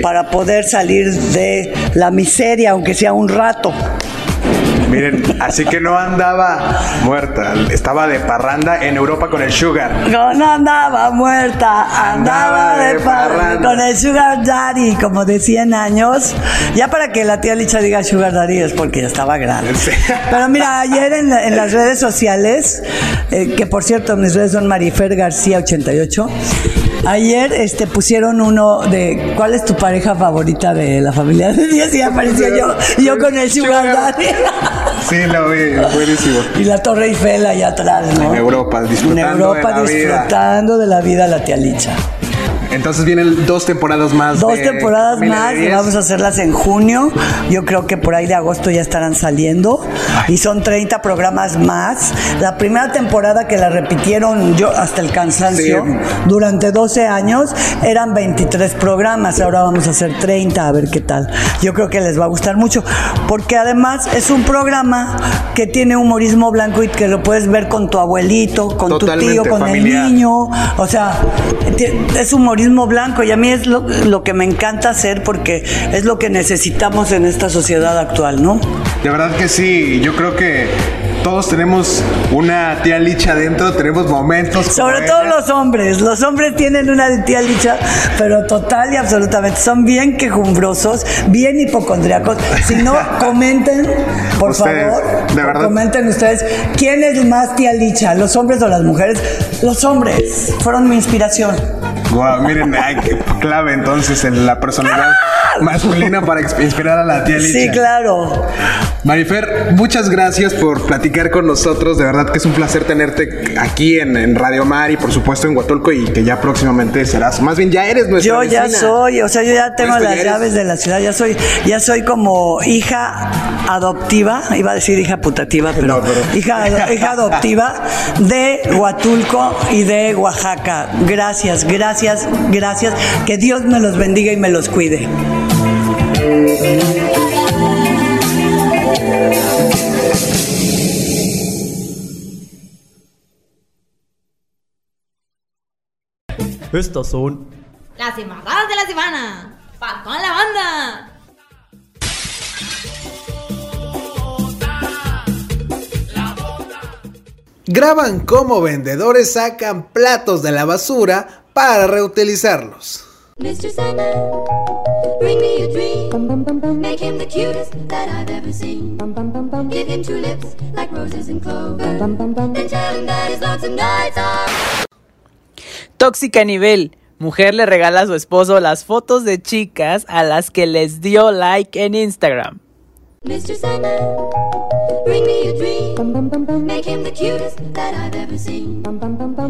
para poder salir de la miseria, aunque sea un rato. Miren, así que no andaba muerta, estaba de parranda en Europa con el sugar. No andaba muerta, andaba de parranda con el sugar daddy, como de 100 años. Ya para que la tía Licha diga sugar daddy es porque ya estaba grande. Sí. Pero mira, ayer en las redes sociales, que por cierto mis redes son Marifer García 88, ayer pusieron uno de ¿cuál es tu pareja favorita de La Familia de Diez? Y apareció yo con el sugar daddy. Sí, lo vi, buenísimo. Y la Torre Eiffel allá atrás, ¿no? En Europa disfrutando de la vida la tía Licha. Entonces vienen 2 temporadas más. 2 temporadas más y vamos a hacerlas en junio. Yo creo que por ahí de agosto ya estarán saliendo. Y son 30 programas más. La primera temporada que la repitieron yo hasta el cansancio durante 12 años eran 23 programas. Ahora vamos a hacer 30, a ver qué tal. Yo creo que les va a gustar mucho porque además es un programa que tiene humorismo blanco y que lo puedes ver con tu abuelito, con tu tío, con familiar. El niño. O sea, es humorismo blanco y a mí es lo que me encanta hacer porque es lo que necesitamos en esta sociedad actual, ¿no? De verdad que sí, yo creo que todos tenemos una tía Licha adentro, tenemos momentos. Sobre todo los hombres tienen una tía Licha, pero total y absolutamente, son bien quejumbrosos, bien hipocondriacos. Si no, comenten, por favor, de verdad. Comenten ustedes, ¿quién es más tía Licha, los hombres o las mujeres? Los hombres fueron mi inspiración. Wow, miren, hay que clave entonces en la personalidad masculina para inspirar a la tía Licha. Sí, claro. Marifer, muchas gracias por platicar con nosotros. De verdad que es un placer tenerte aquí en Radio Mar y por supuesto en Huatulco y que ya próximamente serás, más bien ya eres nuestra vecina. Yo ya tengo las llaves de la ciudad, ya soy como hija adoptiva, iba a decir hija putativa, pero hija adoptiva de Huatulco y de Oaxaca. Gracias. Que Dios me los bendiga y me los cuide. Estas son las imágenes de la semana. ¡Pacón la banda! Graban cómo vendedores sacan platos de la basura para reutilizarlos. Mr. Sandman, bring me a dream. Make him the cutest that I've ever seen. Give him two lips like roses and clover. And tell him that his lonesome nights are... Tóxica nivel. Mujer le regala a su esposo las fotos de chicas a las que les dio like en Instagram. Mr. Sandman, bring me a dream. Make him the cutest that I've ever seen.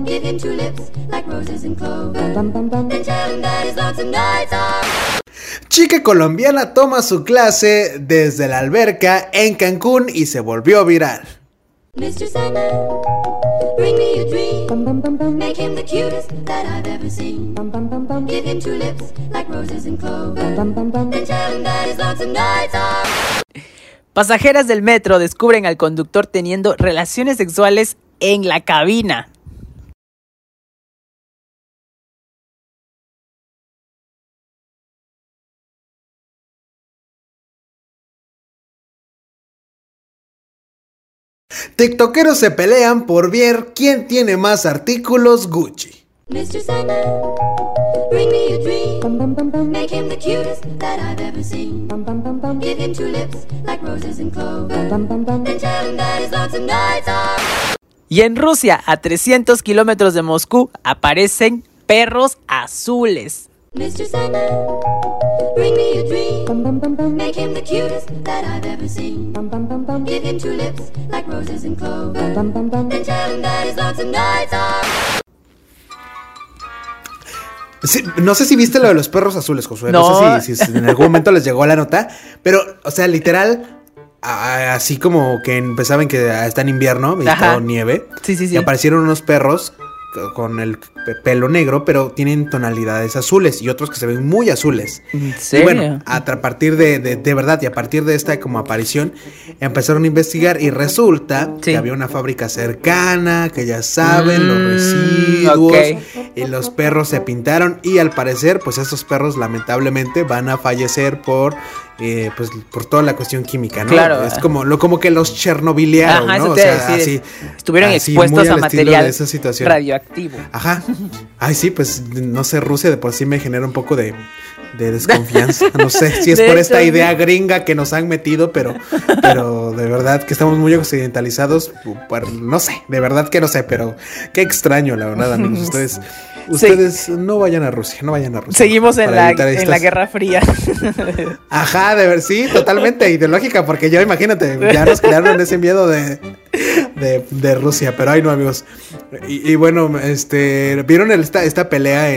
Give him two lips like roses and clover. And tell him that his lonesome nights are... Chica colombiana toma su clase desde la alberca en Cancún y se volvió viral. Mr. Sandman, bring me a dream. Make him the cutest that I've ever seen. Give him two lips like roses and clover. And tell him that his lonesome nights are... Pasajeras del metro descubren al conductor teniendo relaciones sexuales en la cabina. TikTokeros se pelean por ver quién tiene más artículos Gucci. Mr. Sandman, bring me a dream. Make him the cutest that I've ever seen. Give him two lips like roses and clover. And tell him that his lonesome nights are... Y en Rusia, a 300 kilómetros de Moscú, aparecen perros azules. Mr. Sandman, bring me a dream. Make him the cutest that I've ever seen. Give him two lips like roses and clover. And tell him that his lonesome nights are... Sí, no sé si viste lo de los perros azules, Josué. No sé si en algún momento les llegó la nota. Pero, o sea, literal, así como que empezaban que está en invierno y todo nieve. Sí. Y aparecieron unos perros con el pelo negro, pero tienen tonalidades azules y otros que se ven muy azules. ¿En serio? Y bueno, a partir de verdad, y a partir de esta como aparición, empezaron a investigar y resulta que había una fábrica cercana, que ya saben, los residuos, y los perros se pintaron y al parecer, pues estos perros lamentablemente van a fallecer por toda la cuestión química, ¿no? Claro. Es como que los chernobiliaron, ¿no? O sea, así, estuvieron así, expuestos a material radioactivo. Ajá. Ay, sí, pues no sé, Rusia de por sí me genera un poco de desconfianza. No sé si es por esta idea gringa que nos han metido, pero de verdad que estamos muy occidentalizados. No sé, de verdad que no sé, pero qué extraño, la verdad, amigos. Ustedes no vayan a Rusia, Seguimos en la Guerra Fría. Ajá, de ver, sí, totalmente ideológica, porque ya imagínate, ya nos crearon ese miedo de Rusia, pero ay no, amigos. Y bueno, vieron esta pelea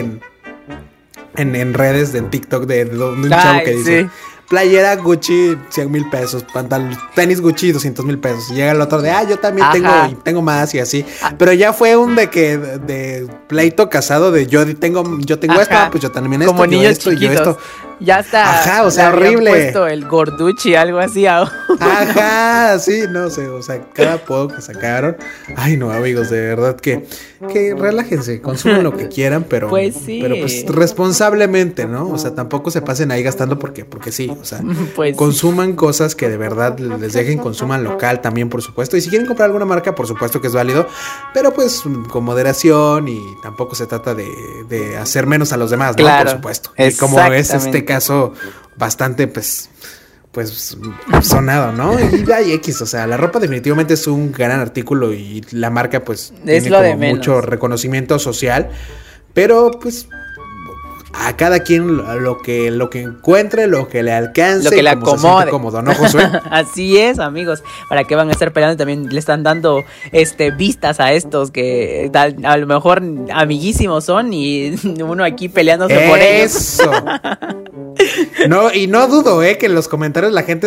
en redes, en TikTok, de un chavo que dice... Sí. Playera Gucci, 100,000 pesos. Tenis Gucci, 200,000 pesos. Llega el otro de, yo también tengo más y así. Pero ya fue un de pleito casado de yo tengo esto, pues yo también esto. Como niños chiquitos. Yo esto. Ya está. Ajá, o sea, horrible. Puesto el gorduchi, algo así. Ajá, sí, no sé, o sea, cada poco que sacaron. Ay, no, amigos, de verdad que relájense, consumen lo que quieran, pero pues sí. Pero pues responsablemente, ¿no? O sea, tampoco se pasen ahí gastando porque sí, o sea, pues consuman cosas que de verdad les dejen, consuman local también, por supuesto, y si quieren comprar alguna marca, por supuesto que es válido, pero pues con moderación y tampoco se trata de hacer menos a los demás, ¿no? Claro, por supuesto. Y como es caso bastante pues sonado, ¿no? Y hay X, o sea, la ropa definitivamente es un gran artículo y la marca pues es tiene como mucho reconocimiento social, pero pues a cada quien lo que encuentre, lo que le alcance, lo que le acomode, cómodo, ¿no, Josué? Así es, amigos. ¿Para qué van a estar peleando? También le están dando vistas a estos que a lo mejor amiguísimos son y uno aquí peleándose por ellos. Eso. No, y no dudo, que en los comentarios la gente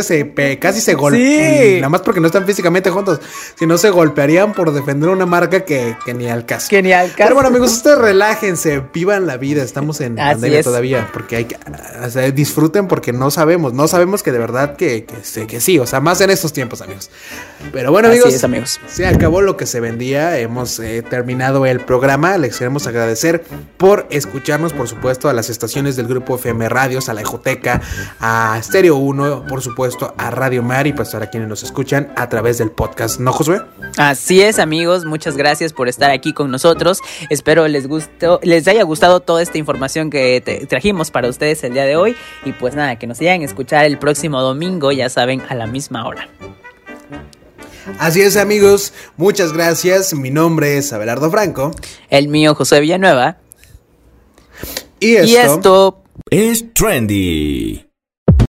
casi se golpea, sí. Nada más porque no están físicamente juntos, sino se golpearían por defender una marca que ni al caso. Pero bueno, amigos, ustedes relájense, vivan la vida, estamos en pandemia todavía, porque hay que, o sea, disfruten porque no sabemos que de verdad que sí, o sea, más en estos tiempos, amigos. Pero bueno, amigos, se acabó lo que se vendía, hemos terminado el programa, les queremos agradecer por escucharnos, por supuesto, a las estaciones del Grupo FM Radios, a la EJT, Cineteca, a Stereo 1, por supuesto, a Radio Mar y pues para quienes nos escuchan a través del podcast, ¿no, Josué? Así es, amigos, muchas gracias por estar aquí con nosotros. Espero les haya gustado toda esta información que trajimos para ustedes el día de hoy. Y pues nada, que nos sigan a escuchar el próximo domingo, ya saben, a la misma hora. Así es, amigos, muchas gracias. Mi nombre es Abelardo Franco. El mío, Josué Villanueva. Y esto es Trendy.